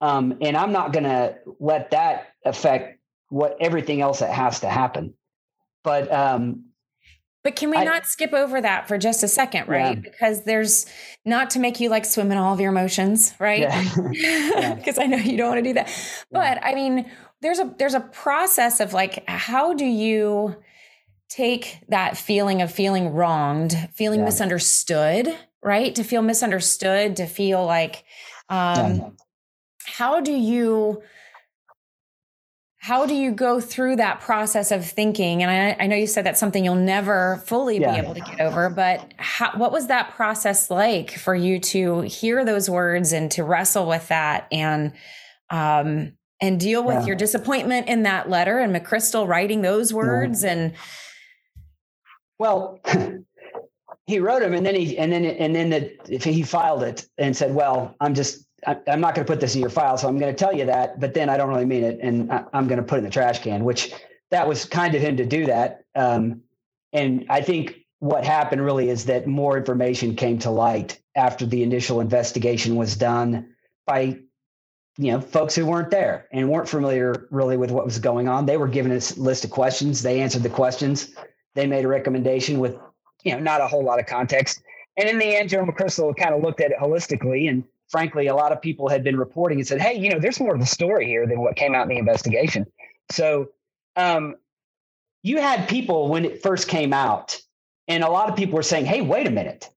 Um, and I'm not going to let that affect what everything else that has to happen. But um, but can we I, not skip over that for just a second, right? Yeah. Because there's not to make you like swim in all of your emotions, right? Because yeah. yeah. I know you don't want to do that. But yeah. I mean, there's a there's a process of like, how do you take that feeling of feeling wronged, feeling yeah. misunderstood, right? To feel misunderstood, to feel like, um, yeah. how do you, how do you go through that process of thinking? And I, I know you said that's something you'll never fully yeah. be able to get over, but how, what was that process like for you to hear those words and to wrestle with that and, um, and deal with yeah. your disappointment in that letter and McChrystal writing those words yeah. and. Well, he wrote him, and then he and then and then the, he filed it and said, "Well, I'm just I, I'm not going to put this in your file, so I'm going to tell you that, but then I don't really mean it, and I, I'm going to put it in the trash can." Which that was kind of him to do that, um, and I think what happened really is that more information came to light after the initial investigation was done by you know folks who weren't there and weren't familiar really with what was going on. They were given a list of questions, they answered the questions, they made a recommendation with. You know, not a whole lot of context. And in the end, Joe McChrystal kind of looked at it holistically. And frankly, a lot of people had been reporting and said, hey, you know, there's more of the story here than what came out in the investigation. So um, you had people when it first came out, and a lot of people were saying, hey, wait a minute,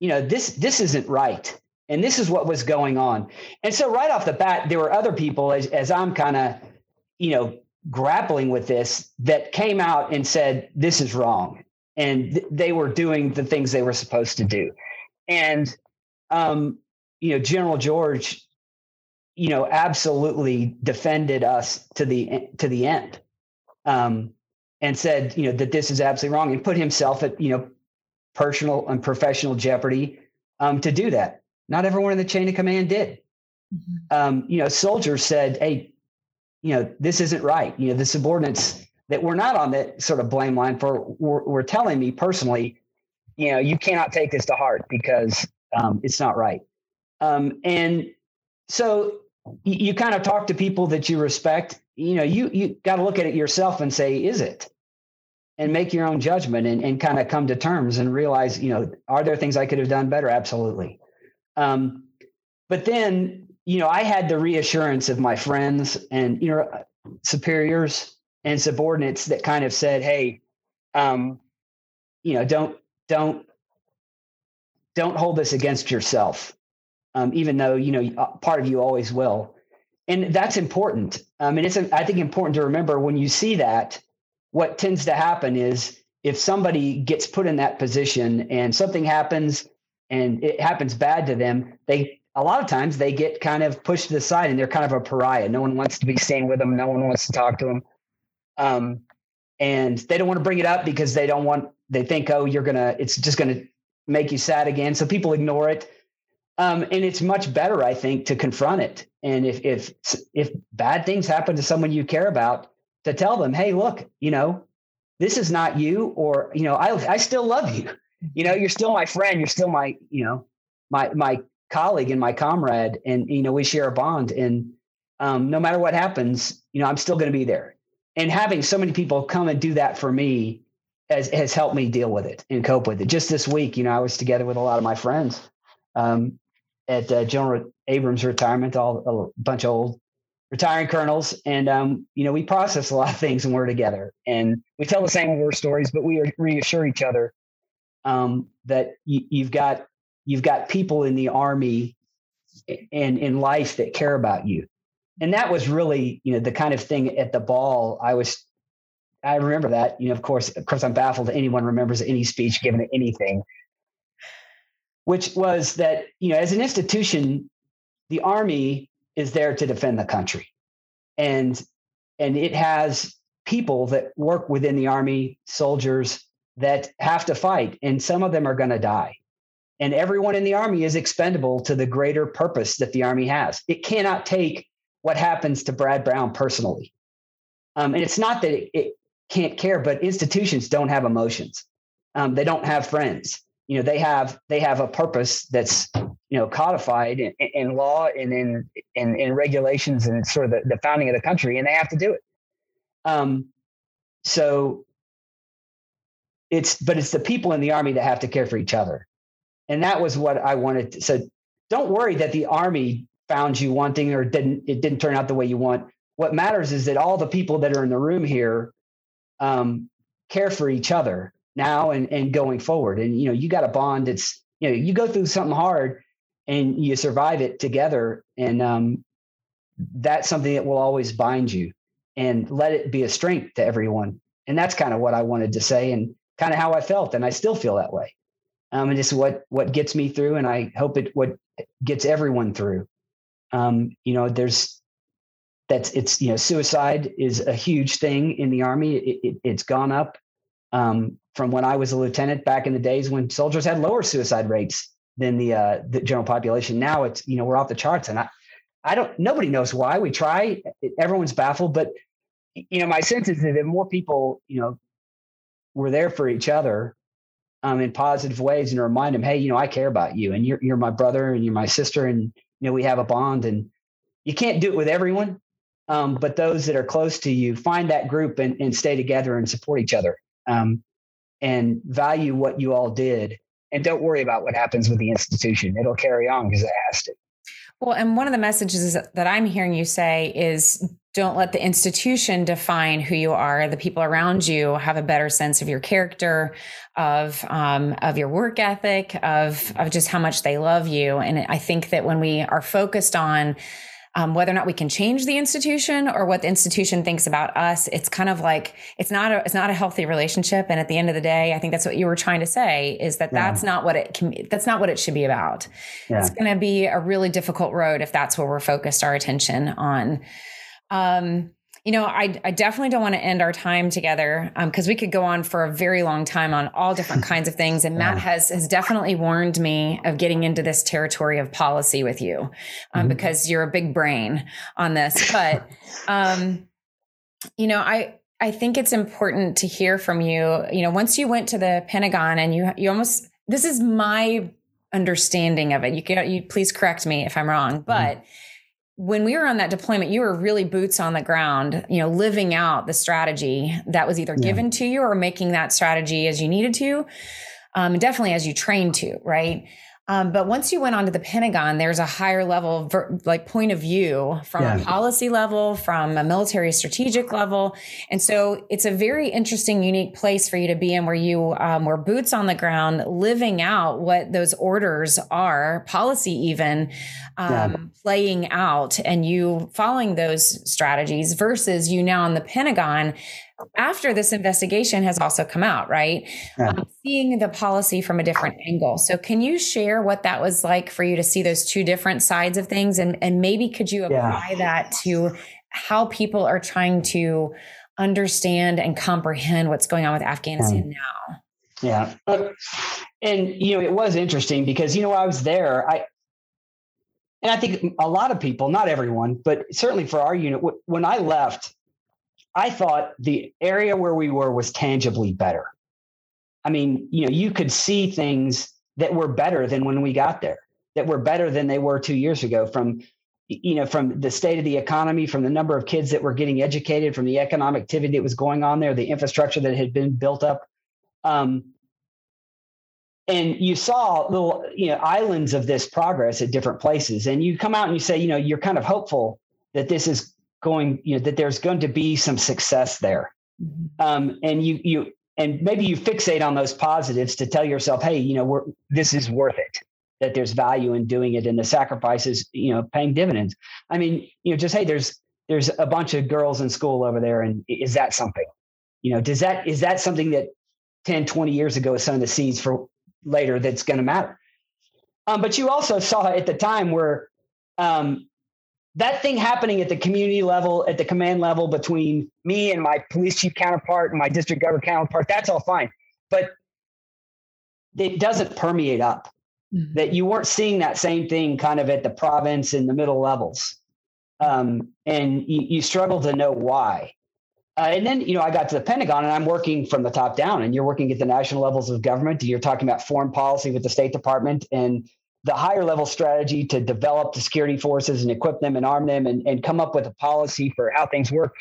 you know, this, this isn't right. And this is what was going on. And so right off the bat, there were other people as, as I'm kind of, you know, grappling with this that came out and said, this is wrong. And th- they were doing the things they were supposed to do. And, um, you know, General George, you know, absolutely defended us to the, to the end, um, and said, you know, that this is absolutely wrong and put himself at, you know, personal and professional jeopardy, um, to do that. Not everyone in the chain of command did. Mm-hmm. Um, you know, soldiers said, hey, you know, this isn't right. You know, the subordinates that we're not on that sort of blame line for were, were telling me personally, you know, you cannot take this to heart because um, it's not right. Um, and so y- you kind of talk to people that you respect, you know, you, you got to look at it yourself and say, is it, and make your own judgment and, and kind of come to terms and realize, you know, are there things I could have done better? Absolutely. Um, but then, you know, I had the reassurance of my friends and, you know, superiors and subordinates that kind of said, hey, um, you know, don't, don't, don't hold this against yourself. Um, even though, you know, part of you always will. And that's important. Um, and it's, I think, important to remember when you see that, what tends to happen is if somebody gets put in that position and something happens and it happens bad to them, they, a lot of times they get kind of pushed to the side and they're kind of a pariah. No one wants to be seen with them. No one wants to talk to them. Um, and they don't want to bring it up because they don't want, they think, oh, you're going to, it's just going to make you sad again. So people ignore it. Um, and it's much better, I think, to confront it. And if, if, if bad things happen to someone you care about, to tell them, hey, look, you know, this is not you, or, you know, I, I still love you. You know, you're still my friend. You're still my, you know, my, my colleague and my comrade. And, you know, we share a bond, and, um, no matter what happens, you know, I'm still going to be there. And having so many people come and do that for me has, has helped me deal with it and cope with it. Just this week, you know, I was together with a lot of my friends um, at uh, General Abrams' retirement, all a bunch of old retiring colonels. And, um, you know, we process a lot of things when we're together, and we tell the same war stories, but we reassure each other um, that you, you've got, you've got people in the Army and in life that care about you. And that was really, you know, the kind of thing at the ball. I was, I remember that, you know, of course, of course I'm baffled that anyone remembers any speech given at anything, which was that, you know, as an institution, the Army is there to defend the country, and, and it has people that work within the Army, soldiers that have to fight. And some of them are going to die. And everyone in the Army is expendable to the greater purpose that the Army has. It cannot take what happens to Brad Brown personally. Um, and it's not that it, it can't care, but institutions don't have emotions. Um, they don't have friends. You know, they have, they have a purpose that's, you know, codified in, in law and in, in, in regulations and sort of the, the founding of the country, and they have to do it. Um, so it's, but it's the people in the Army that have to care for each other. And that was what I wanted to, so don't worry that the Army found you wanting or didn't, it didn't turn out the way you want. What matters is that all the people that are in the room here um, care for each other now and, and going forward. And, you know, you got a bond. It's, you know, you go through something hard and you survive it together. And um, that's something that will always bind you, and let it be a strength to everyone. And that's kind of what I wanted to say and kind of how I felt. And I still feel that way. Um, and it's what, what gets me through. And I hope it, what gets everyone through. Um, you know, there's that's it's, you know, suicide is a huge thing in the Army. It, it, it's gone up um, from when I was a lieutenant back in the days when soldiers had lower suicide rates than the, uh, the general population. Now it's, you know, we're off the charts, and I, I don't, nobody knows why. We try, everyone's baffled, but you know, my sense is that if more people, you know, were there for each other um, in positive ways and remind them, hey, you know, I care about you, and you're, you're my brother, and you're my sister, and you know, we have a bond, and you can't do it with everyone. Um, but those that are close to you, find that group and, and stay together and support each other um, and value what you all did. And don't worry about what happens with the institution. It'll carry on because it has to. Well, and one of the messages that I'm hearing you say is don't let the institution define who you are. The people around you have a better sense of your character, of um, of your work ethic, of of just how much they love you. And I think that when we are focused on um, whether or not we can change the institution or what the institution thinks about us, it's kind of like it's not a, it's not a healthy relationship. And at the end of the day, I think that's what you were trying to say, is that yeah. that's not what it can, that's not what it should be about. Yeah. It's going to be a really difficult road if that's where we're focused our attention on. Um, you know, I, I definitely don't want to end our time together um, because we could go on for a very long time on all different kinds of things. And Matt has has definitely warned me of getting into this territory of policy with you um, mm-hmm. because you're a big brain on this. But, um, you know, I I think it's important to hear from you. You know, once you went to the Pentagon and you you almost, this is my understanding of it. You can you please correct me if I'm wrong, but. Mm-hmm. When we were on that deployment, you were really boots on the ground, you know, living out the strategy that was either yeah. given to you or making that strategy as you needed to, um, and definitely as you trained to, right? Um, but once you went on to the Pentagon, there's a higher level, ver- like point of view from yeah. a policy level, from a military strategic level. And so it's a very interesting, unique place for you to be in, where you um, were boots on the ground, living out what those orders are, policy even, um, yeah. playing out, and you following those strategies versus you now in the Pentagon after this investigation has also come out, right? Yeah. Um, seeing the policy from a different angle. So can you share what that was like for you to see those two different sides of things? And, and maybe could you apply yeah. that to how people are trying to understand and comprehend what's going on with Afghanistan um, now? Yeah. But, and, you know, it was interesting because, you know, I was there, I, and I think a lot of people, not everyone, but certainly for our unit, w- when I left, I thought the area where we were was tangibly better. I mean, you know, you could see things that were better than when we got there, that were better than they were two years ago, from, you know, from the state of the economy, from the number of kids that were getting educated, from the economic activity that was going on there, the infrastructure that had been built up. Um, and you saw little, you know, islands of this progress at different places. And you come out and you say, you know, you're kind of hopeful that this is going, you know, that there's going to be some success there. Um, and you, you, and maybe you fixate on those positives to tell yourself, hey, you know, we're, this is worth it, that there's value in doing it. And the sacrifices, you know, paying dividends. I mean, you know, just, hey, there's, there's a bunch of girls in school over there. And is that something, you know, does that, is that something that ten, twenty years ago is some of the seeds for later that's going to matter. Um, but you also saw at the time where, um, that thing happening at the community level, at the command level between me and my police chief counterpart and my district governor counterpart, that's all fine. But it doesn't permeate up. Mm-hmm. That you weren't seeing that same thing kind of at the province and the middle levels. Um, and you, you struggle to know why. Uh, and then, you know, I got to the Pentagon and I'm working from the top down, and you're working at the national levels of government. And you're talking about foreign policy with the State Department and the higher level strategy to develop the security forces and equip them and arm them and, and come up with a policy for how things work.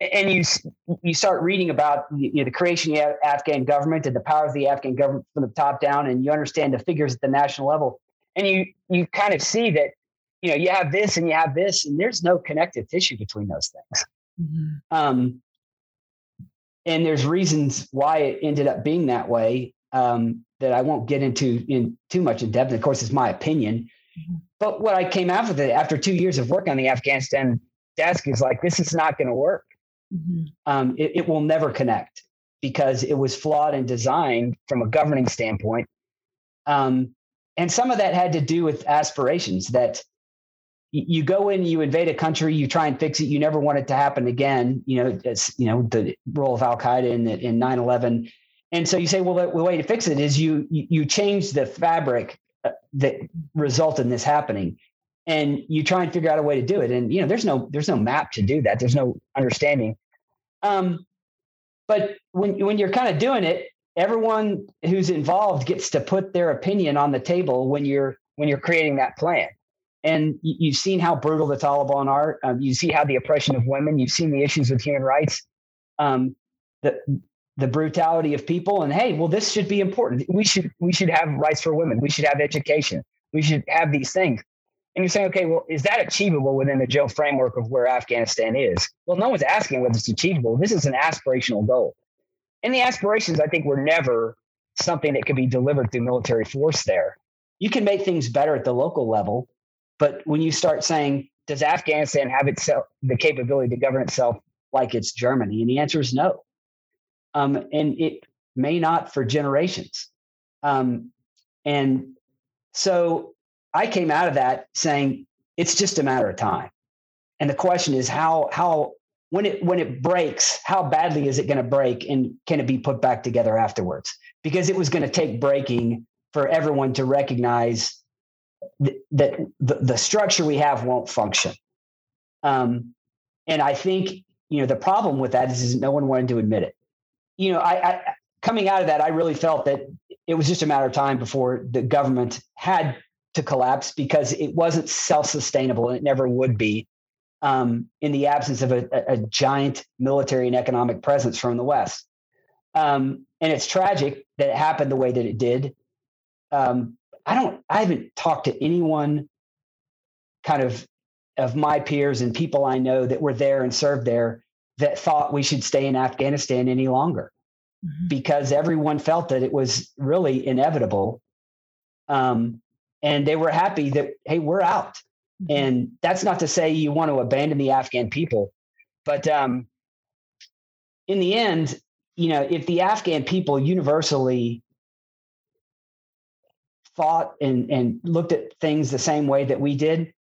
And you, you start reading about, you know, the creation of the Afghan government and the power of the Afghan government from the top down. And you understand the figures at the national level. And you, you kind of see that, you know, you have this and you have this, and there's no connective tissue between those things. Mm-hmm. Um, and there's reasons why it ended up being that way. Um, that I won't get into in too much in depth. Of course, it's my opinion. But what I came out with it after two years of work on the Afghanistan desk is like, this is not going to work. Mm-hmm. Um, it, it will never connect because it was flawed and designed from a governing standpoint. Um, and some of that had to do with aspirations that y- you go in, you invade a country, you try and fix it. You never want it to happen again. You know, it's, you know, the role of Al-Qaeda in, the, in nine eleven. And so you say, well, the way to fix it is you you change the fabric that result in this happening, and you try and figure out a way to do it. And you know, there's no there's no map to do that. There's no understanding. Um, but when when you're kind of doing it, everyone who's involved gets to put their opinion on the table when you're when you're creating that plan. And you, you've seen how brutal the Taliban are. Um, you see how the oppression of women. You've seen the issues with human rights. Um, the the brutality of people, and hey, well, this should be important. We should, we should have rights for women. We should have education. We should have these things. And you're saying, okay, well, is that achievable within the general framework of where Afghanistan is? Well, no one's asking whether it's achievable. This is an aspirational goal. And the aspirations, I think, were never something that could be delivered through military force there. You can make things better at the local level, but when you start saying, does Afghanistan have itself the capability to govern itself like it's Germany? And the answer is no. Um, and it may not for generations. Um, and so I came out of that saying, it's just a matter of time. And the question is how, how, when it, when it breaks, how badly is it going to break, and can it be put back together afterwards? Because it was going to take breaking for everyone to recognize th- that the, the structure we have won't function. Um, and I think, you know, the problem with that is, is no one wanted to admit it. You know, I, I coming out of that, I really felt that it was just a matter of time before the government had to collapse because it wasn't self-sustainable, and it never would be um, in the absence of a, a giant military and economic presence from the West. Um, and it's tragic that it happened the way that it did. Um, I don't, I haven't talked to anyone kind of of my peers and people I know that were there and served there that thought we should stay in Afghanistan any longer, mm-hmm. because everyone felt that it was really inevitable. Um, and they were happy that, hey, we're out. Mm-hmm. And that's not to say you want to abandon the Afghan people, but um, in the end, you know, if the Afghan people universally thought and, and looked at things the same way that we did,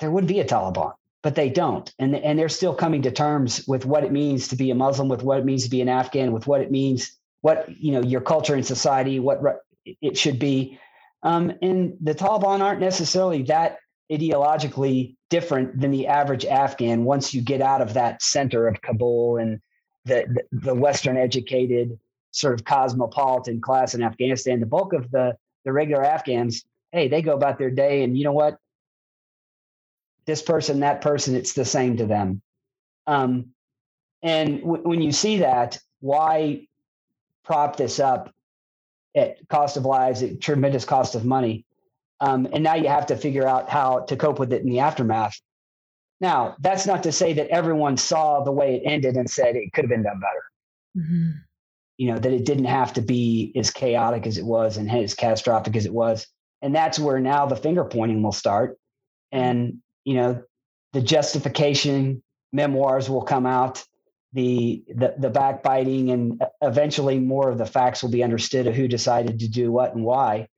there would be a Taliban. But they don't. And, and they're still coming to terms with what it means to be a Muslim, with what it means to be an Afghan, with what it means, what, you know, your culture and society, what re- it should be. Um, and the Taliban aren't necessarily that ideologically different than the average Afghan once you get out of that center of Kabul and the, the, the Western educated sort of cosmopolitan class in Afghanistan. The bulk of the, the regular Afghans, hey, they go about their day, and you know what? This person, that person, it's the same to them. Um, and w- when you see that, why prop this up at cost of lives, at tremendous cost of money. Um, and now you have to figure out how to cope with it in the aftermath. Now, that's not to say that everyone saw the way it ended and said it could have been done better. Mm-hmm. You know, that it didn't have to be as chaotic as it was and as catastrophic as it was. And that's where now the finger pointing will start. And, you know, the justification memoirs will come out, the, the, the backbiting, and eventually more of the facts will be understood of who decided to do what and why.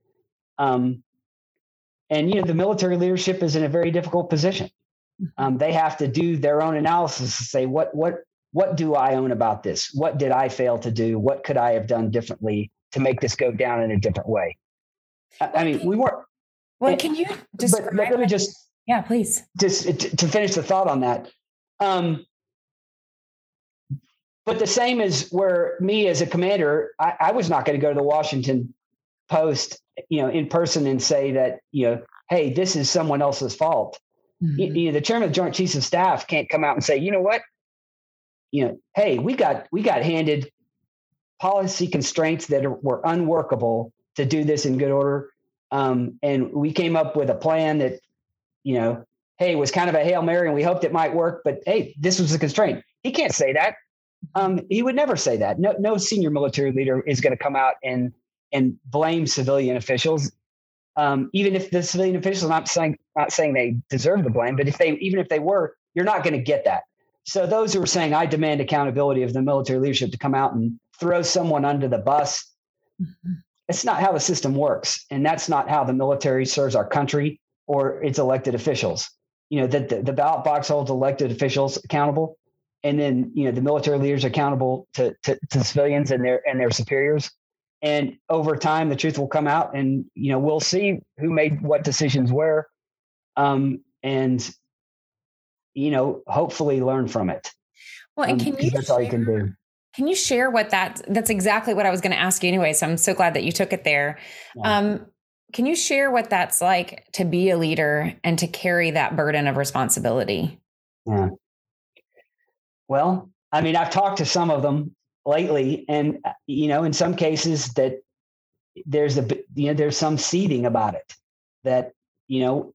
Um, and, you know, the military leadership is in a very difficult position. Um, they have to do their own analysis and say, what, what, What do I own about this? What did I fail to do? What could I have done differently to make this go down in a different way? I, I mean, we weren't. Well, and, can you describe? But let me just. Yeah, please. Just to, to finish the thought on that. Um, but the same is where me as a commander, I, I was not going to go to the Washington Post, you know, in person and say that, you know, hey, this is someone else's fault. Mm-hmm. You, you know, the chairman of the Joint Chiefs of Staff can't come out and say, you know what? You know, hey, we got we got handed policy constraints that are, were unworkable to do this in good order, um, and we came up with a plan that, you know, hey, was kind of a Hail Mary, and we hoped it might work. But hey, this was a constraint. He can't say that. Um, he would never say that. No, no senior military leader is going to come out and and blame civilian officials, um, even if the civilian officials not saying not saying they deserve the blame. But if they even if they were, you're not going to get that. So those who are saying, I demand accountability of the military leadership to come out and throw someone under the bus, mm-hmm. It's not how the system works. And that's not how the military serves our country or its elected officials. You know, that the, the ballot box holds elected officials accountable. And then, you know, the military leaders are accountable to, to, to civilians and their and their superiors. And over time, the truth will come out and, you know, we'll see who made what decisions where. Um, and you know, hopefully learn from it. Well, and can um, you, that's share, all you can do. Can you share what that, that's exactly what I was going to ask you anyway. So I'm so glad that you took it there. Yeah. Um, can you share what that's like to be a leader and to carry that burden of responsibility? Yeah. Well, I mean, I've talked to some of them lately and, you know, in some cases that there's a, you know, there's some seething about it that, you know,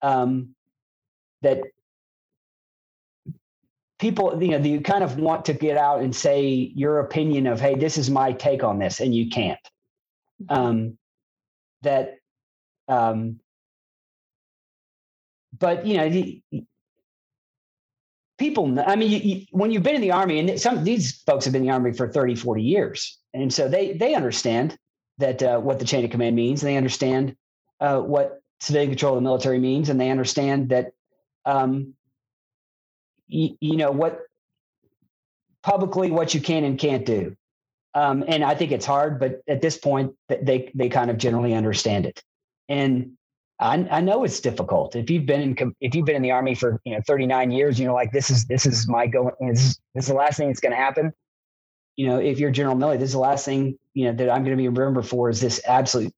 um, that, people, you know, you kind of want to get out and say your opinion of, hey, this is my take on this, and you can't. Um, that, um, but you know, the, people. I mean, you, you, when you've been in the Army, and some these folks have been in the Army for thirty, forty years, and so they they understand that uh, what the chain of command means, and they understand uh, what civilian control of the military means, and they understand that. Um, you know, what publicly what you can and can't do. Um, and I think it's hard, but at this point they, they kind of generally understand it. And I, I know it's difficult. If you've been in, if you've been in the Army for, you know, thirty-nine years, you know, like this is, this is my going, this is, this is the last thing that's going to happen. You know, if you're General Milley, this is the last thing, you know, that I'm going to be remembered for is this absolute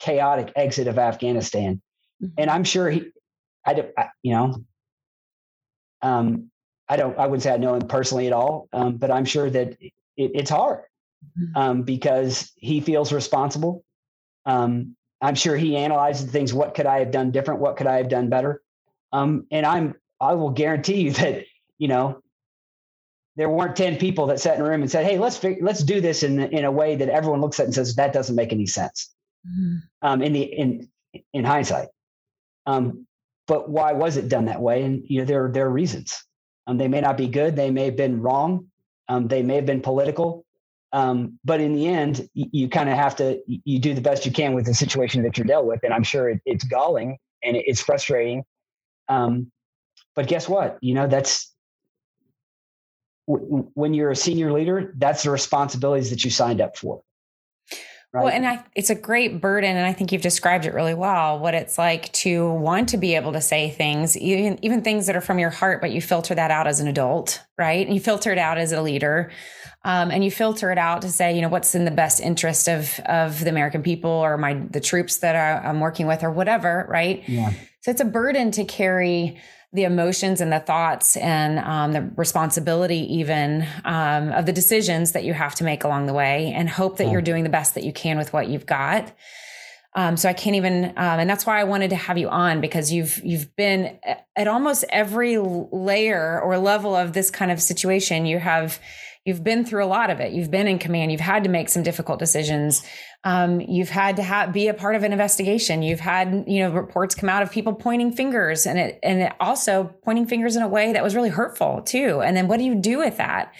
chaotic exit of Afghanistan. And I'm sure he, I, I you know, Um, I don't, I wouldn't say I know him personally at all, um, but I'm sure that it, it's hard um, because he feels responsible. Um, I'm sure he analyzes things. What could I have done different? What could I have done better? Um, and I'm, I will guarantee you that, you know, there weren't ten people that sat in a room and said, hey, let's, fig- let's do this in in a way that everyone looks at and says, that doesn't make any sense. Mm-hmm. Um, in the, in, in hindsight, um, but why was it done that way? And, you know, there, there are reasons. Um, they may not be good. They may have been wrong. Um, they may have been political. Um, but in the end, you, you kind of have to, you do the best you can with the situation that you're dealt with. And I'm sure it, it's galling and it, it's frustrating. Um, but guess what? You know, that's, w- when you're a senior leader, that's the responsibilities that you signed up for. Right. Well, and I, it's a great burden. And I think you've described it really well, what it's like to want to be able to say things, even, even things that are from your heart, but you filter that out as an adult, right? And you filter it out as a leader. Um, and you filter it out to say, you know, what's in the best interest of, of the American people or my, the troops that I, I'm working with or whatever. Right. Yeah. So it's a burden to carry the emotions and the thoughts and um, the responsibility even um, of the decisions that you have to make along the way, and hope that yeah. you're doing the best that you can with what you've got. Um, so I can't even, um, and that's why I wanted to have you on, because you've, you've been at almost every layer or level of this kind of situation. You have, you've been through a lot of it. You've been in command. You've had to make some difficult decisions. Um, you've had to ha- be a part of an investigation. You've had, you know, reports come out of people pointing fingers, and it, and it also pointing fingers in a way that was really hurtful too. And then what do you do with that?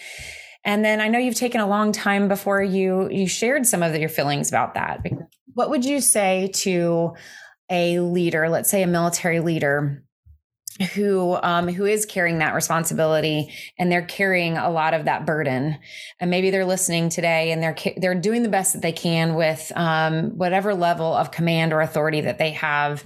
And then I know you've taken a long time before you, you shared some of the, your feelings about that. What would you say to a leader, let's say a military leader, who um, who is carrying that responsibility, and they're carrying a lot of that burden, and maybe they're listening today and they're they're doing the best that they can with um, whatever level of command or authority that they have,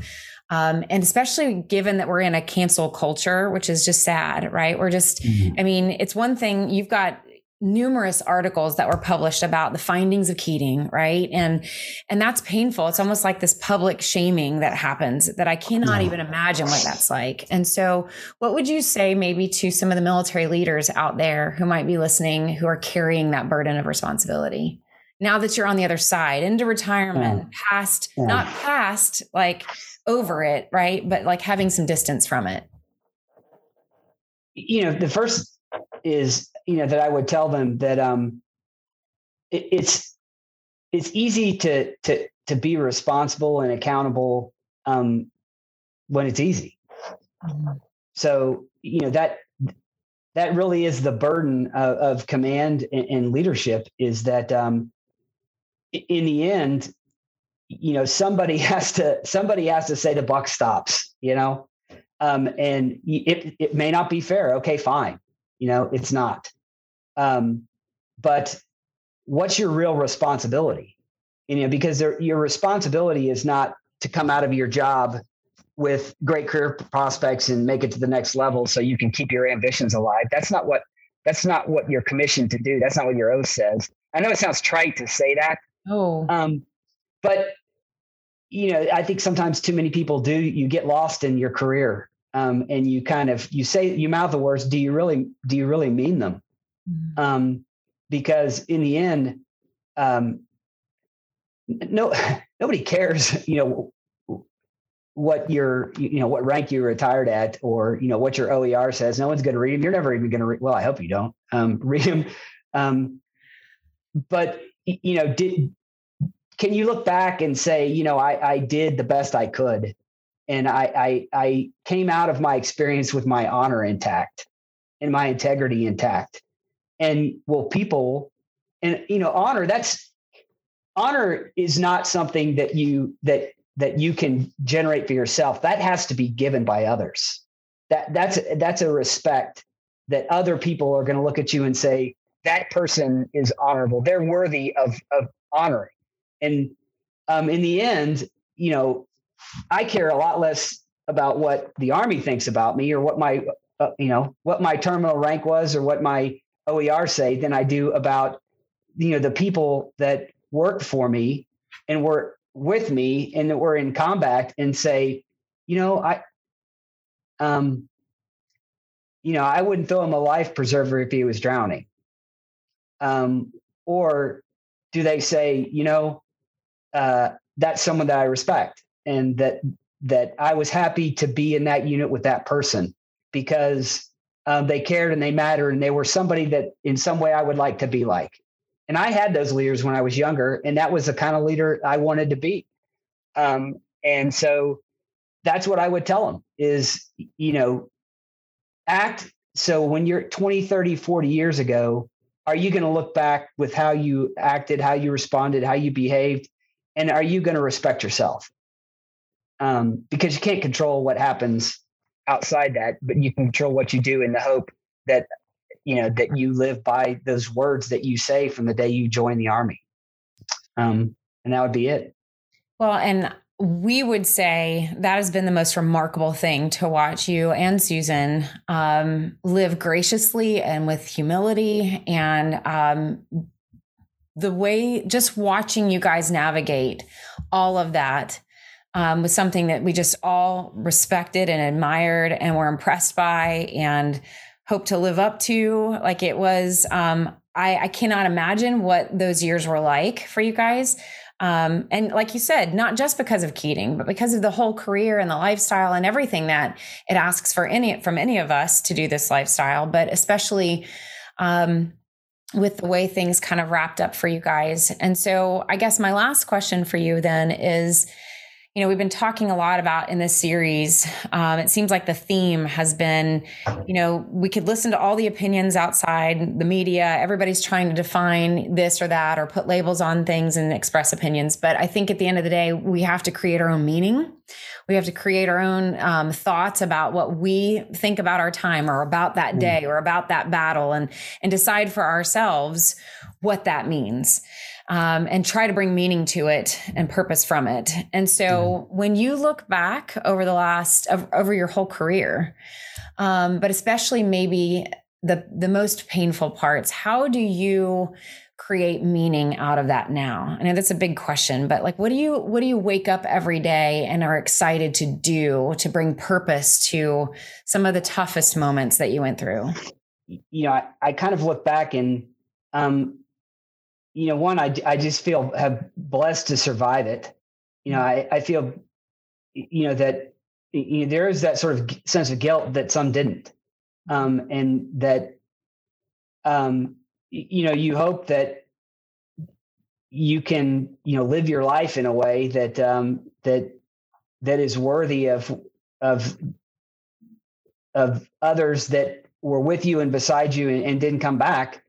um, and especially given that we're in a cancel culture, which is just sad, right? We're just, mm-hmm. I mean, it's one thing you've got. Numerous articles that were published about the findings of Keating, right? And, and that's painful. It's almost like this public shaming that happens that I cannot even imagine what that's like. And so what would you say maybe to some of the military leaders out there who might be listening, who are carrying that burden of responsibility now that you're on the other side into retirement, yeah. past, yeah. not past, like over it, right? But like having some distance from it. You know, the first is, you know, that I would tell them that um, it, it's it's easy to to to be responsible and accountable um, when it's easy. So you know that that really is the burden of, of command and, and leadership, is that um, in the end, you know, somebody has to somebody has to say the buck stops. You know, um, and it it may not be fair. Okay, fine. You know, it's not. Um, but what's your real responsibility? You know, because there, your responsibility is not to come out of your job with great career prospects and make it to the next level so you can keep your ambitions alive. That's not what, that's not what you're commissioned to do. That's not what your oath says. I know it sounds trite to say that. Oh, um, but you know, I think sometimes too many people do, you get lost in your career. Um, and you kind of, you say, you mouth the words, do you really, do you really mean them? Um, because in the end, um, no, nobody cares, you know, what your, you know, what rank you retired at, or, you know, what your O E R says. No one's going to read them. You're never even going to read, well, I hope you don't, um, read them. Um, but you know, did, can you look back and say, you know, I, I did the best I could. And I, I, I came out of my experience with my honor intact and my integrity intact. And well, people, and you know, honor, that's honor is not something that you, that, that you can generate for yourself. That has to be given by others. That that's, that's a respect that other people are going to look at you and say, that person is honorable. They're worthy of, of honoring. And um, in the end, you know, I care a lot less about what the Army thinks about me, or what my, uh, you know, what my terminal rank was, or what my O E R say, than I do about, you know, the people that work for me and work with me and that were in combat, and say, you know, I, um, you know, I wouldn't throw him a life preserver if he was drowning. Um, or do they say, you know, uh, that's someone that I respect. And that that I was happy to be in that unit with that person, because um, they cared and they mattered, and they were somebody that in some way I would like to be like. And I had those leaders when I was younger, and that was the kind of leader I wanted to be. Um, and so that's what I would tell them is, you know, act. So when you're twenty, thirty, forty years ago, are you going to look back with how you acted, how you responded, how you behaved? And are you going to respect yourself? Um, because you can't control what happens outside that, but you can control what you do in the hope that, you know, that you live by those words that you say from the day you join the Army. Um, and that would be it. Well, and we would say that has been the most remarkable thing to watch you and Susan um, live graciously and with humility, and um, the way, just watching you guys navigate all of that. um, was something that we just all respected and admired and were impressed by and hoped to live up to. Like it was, um, I, I cannot imagine what those years were like for you guys. Um, and like you said, not just because of Keating, but because of the whole career and the lifestyle and everything that it asks for any, from any of us to do this lifestyle, but especially, um, with the way things kind of wrapped up for you guys. And so I guess my last question for you then is, you know, we've been talking a lot about in this series, um, it seems like the theme has been, you know, we could listen to all the opinions outside the media. Everybody's trying to define this or that or put labels on things and express opinions. But I think at the end of the day, we have to create our own meaning. We have to create our own um, thoughts about what we think about our time or about that day or about that battle, and and decide for ourselves what that means. Um, and try to bring meaning to it and purpose from it. And so when you look back over the last, over your whole career, um, but especially maybe the the most painful parts, how do you create meaning out of that now? I know that's a big question, but like, what do you, what do you wake up every day and are excited to do to bring purpose to some of the toughest moments that you went through? You know, I, I kind of look back and, um, you know, one, I, I just feel have blessed to survive it. You know, I, I feel, you know, that you know, there is that sort of sense of guilt that some didn't. Um, and that, um, you know, you hope that you can, you know, live your life in a way that, um, that, that is worthy of, of, of others that were with you and beside you and, and didn't come back.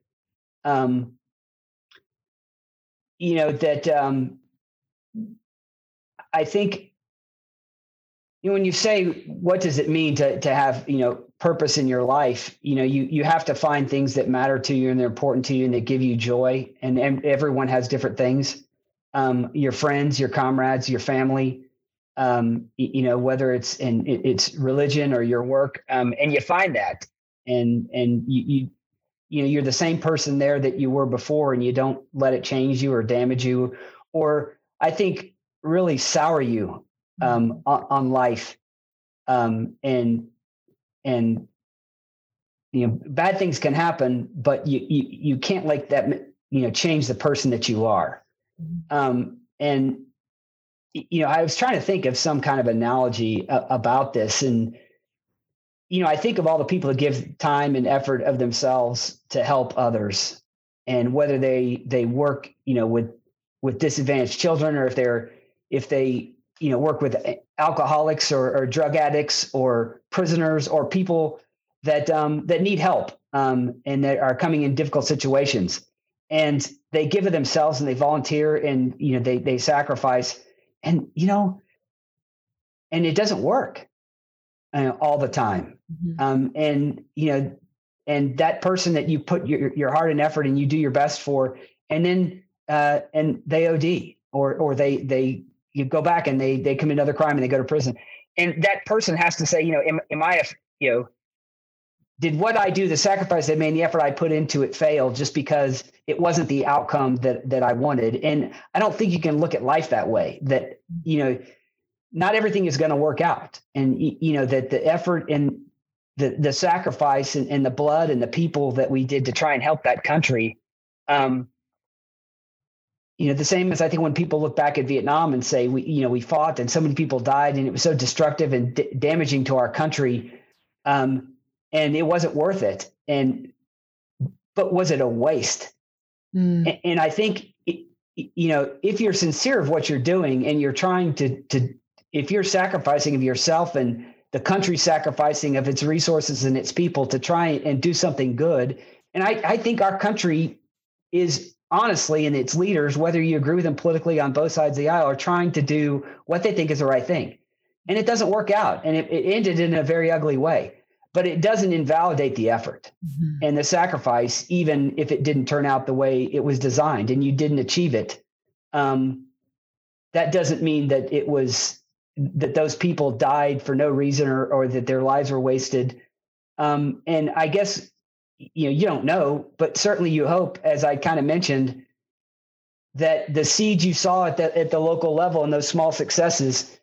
Um, You know, that um, I think, you know, when you say, what does it mean to to have, you know, purpose in your life? You know, you you have to find things that matter to you and they're important to you and that give you joy. And, and everyone has different things, um, your friends, your comrades, your family, um, you know, whether it's in it's religion or your work. Um, and you find that and and you you. You know, you're the same person there that you were before, and you don't let it change you or damage you, or I think really sour you um, on, on life. Um, and and you know, bad things can happen, but you you, you can't let that you know change the person that you are. Um, and you know, I was trying to think of some kind of analogy uh, about this, and. You know, I think of all the people that give time and effort of themselves to help others, and whether they they work, you know, with with disadvantaged children, or if they're if they you know work with alcoholics or, or drug addicts or prisoners or people that um, that need help um, and that are coming in difficult situations, and they give of themselves and they volunteer and you know they they sacrifice, and you know, and it doesn't work. Uh, all the time. Mm-hmm. Um, and, you know, and that person that you put your, your heart and effort and you do your best for, and then, uh, and they O D or, or they, they, you go back and they, they commit another crime and they go to prison. And that person has to say, you know, am, am I, you know, did what I do, the sacrifice I made, the effort I put into it fail just because it wasn't the outcome that, that I wanted. And I don't think you can look at life that way, that, you know, not everything is going to work out. And, you know, that the effort and the the sacrifice and, and the blood and the people that we did to try and help that country, um, you know, the same as I think when people look back at Vietnam and say, we, you know, we fought and so many people died and it was so destructive and d- damaging to our country. Um, and it wasn't worth it. And, but was it a waste? Mm. And, and I think, it, you know, if you're sincere of what you're doing and you're trying to, to, if you're sacrificing of yourself and the country sacrificing of its resources and its people to try and do something good. And I, I think our country is honestly, and its leaders, whether you agree with them politically on both sides of the aisle, are trying to do what they think is the right thing. And it doesn't work out. And it, it ended in a very ugly way, but it doesn't invalidate the effort mm-hmm. and the sacrifice, even if it didn't turn out the way it was designed and you didn't achieve it. Um, that doesn't mean that it was, that those people died for no reason or, or that their lives were wasted. Um, and I guess, you know, you don't know, but certainly you hope, as I kind of mentioned, that the seeds you saw at the, at the local level and those small successes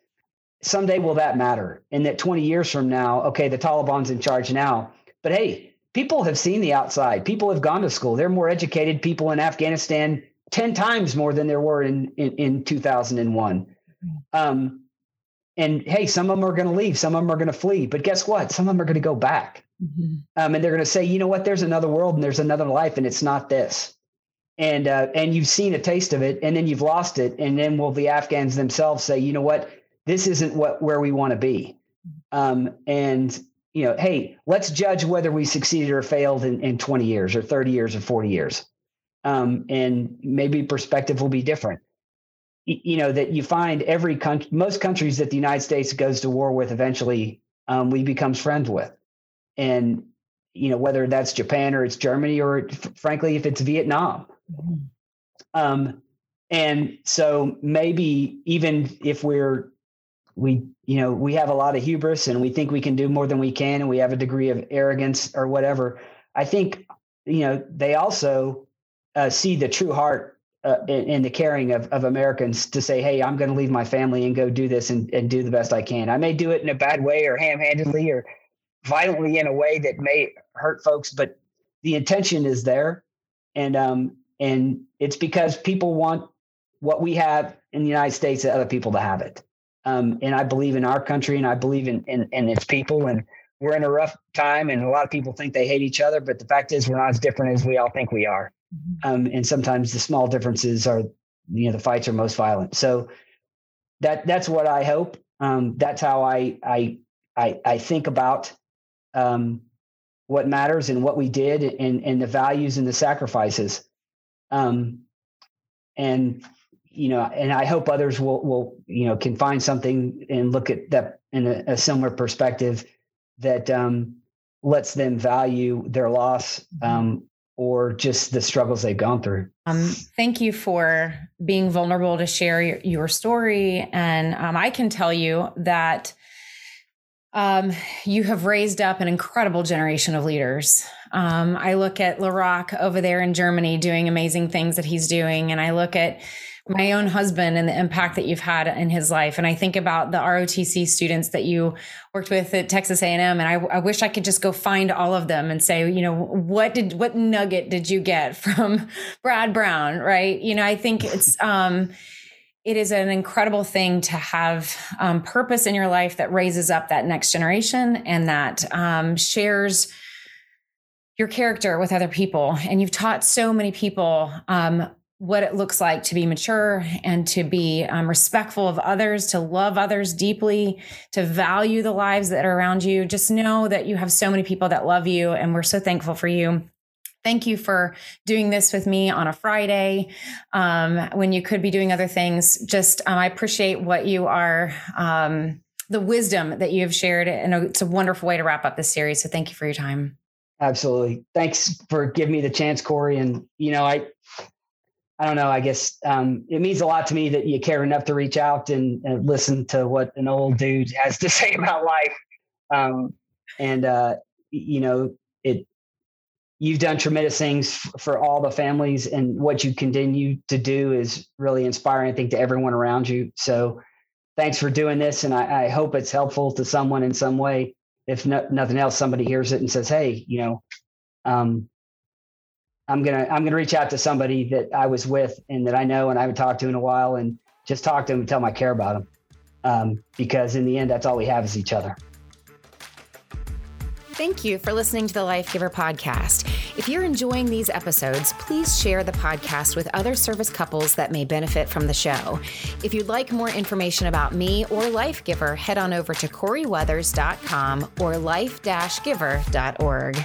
someday will that matter? And that twenty years from now, okay, the Taliban's in charge now, but hey, people have seen the outside. People have gone to school. They're more educated people in Afghanistan ten times more than there were in, in, in two thousand one. Um, and hey, some of them are going to leave. Some of them are going to flee. But guess what? Some of them are going to go back. Mm-hmm. Um, and they're going to say, you know what? There's another world and there's another life, and it's not this. And uh, and you've seen a taste of it, and then you've lost it. And then will the Afghans themselves say, you know what? This isn't what where we want to be. Um, and, you know, hey, let's judge whether we succeeded or failed in, in twenty years or thirty years or forty years. Um, and maybe perspective will be different. You know, that you find every country, most countries that the United States goes to war with, eventually um, we become friends with. And, you know, whether that's Japan or it's Germany or f- frankly, if it's Vietnam. Um, and so maybe even if we're, we, you know, we have a lot of hubris and we think we can do more than we can, and we have a degree of arrogance or whatever, I think, you know, they also uh, see the true heart Uh, in, in the caring of, of Americans to say, hey, I'm going to leave my family and go do this and, and do the best I can. I may do it in a bad way or ham-handedly or violently in a way that may hurt folks, but the intention is there. And um, and it's because people want what we have in the United States and other people to have it. Um, and I believe in our country, and I believe in, in, in its people. And we're in a rough time, and a lot of people think they hate each other, but the fact is we're not as different as we all think we are. Um, and sometimes the small differences are, you know, the fights are most violent. So that that's what I hope. Um, that's how I I I, I think about um, what matters and what we did, and and the values and the sacrifices. Um, and you know, and I hope others will will you know can find something and look at that in a, a similar perspective that um, lets them value their loss. Um, or just the struggles they've gone through. Um, thank you for being vulnerable to share your, your story. And um, I can tell you that um, you have raised up an incredible generation of leaders. Um, I look at LaRock over there in Germany doing amazing things that he's doing. And I look at my own husband and the impact that you've had in his life. And I think about the R O T C students that you worked with at Texas A and M. And I, I wish I could just go find all of them and say, you know, what did, what nugget did you get from Brad Brown? Right. You know, I think it's, um, it is an incredible thing to have um, purpose in your life that raises up that next generation and that um, shares your character with other people. And you've taught so many people um, what it looks like to be mature and to be um, respectful of others, to love others deeply, to value the lives that are around you. Just know that you have so many people that love you, and we're so thankful for you. Thank you for doing this with me on a Friday um, when you could be doing other things. Just, um, I appreciate what you are, um, the wisdom that you have shared. And it's a wonderful way to wrap up this series. So thank you for your time. Absolutely. Thanks for giving me the chance, Corey. And, you know, I, I don't know, I guess um, it means a lot to me that you care enough to reach out and, and listen to what an old dude has to say about life. Um, and, uh, you know, it, you've done tremendous things f- for all the families, and what you continue to do is really inspiring, I think, to everyone around you. So thanks for doing this. And I, I hope it's helpful to someone in some way. If no, nothing else, somebody hears it and says, hey, you know, um, I'm going to, I'm going to reach out to somebody that I was with and that I know, and I haven't talked to in a while, and just talk to them and tell them I care about them. Um, because in the end, that's all we have is each other. Thank you for listening to the Life Giver podcast. If you're enjoying these episodes, please share the podcast with other service couples that may benefit from the show. If you'd like more information about me or Life Giver, head on over to corey weathers dot com or life dash giver dot org.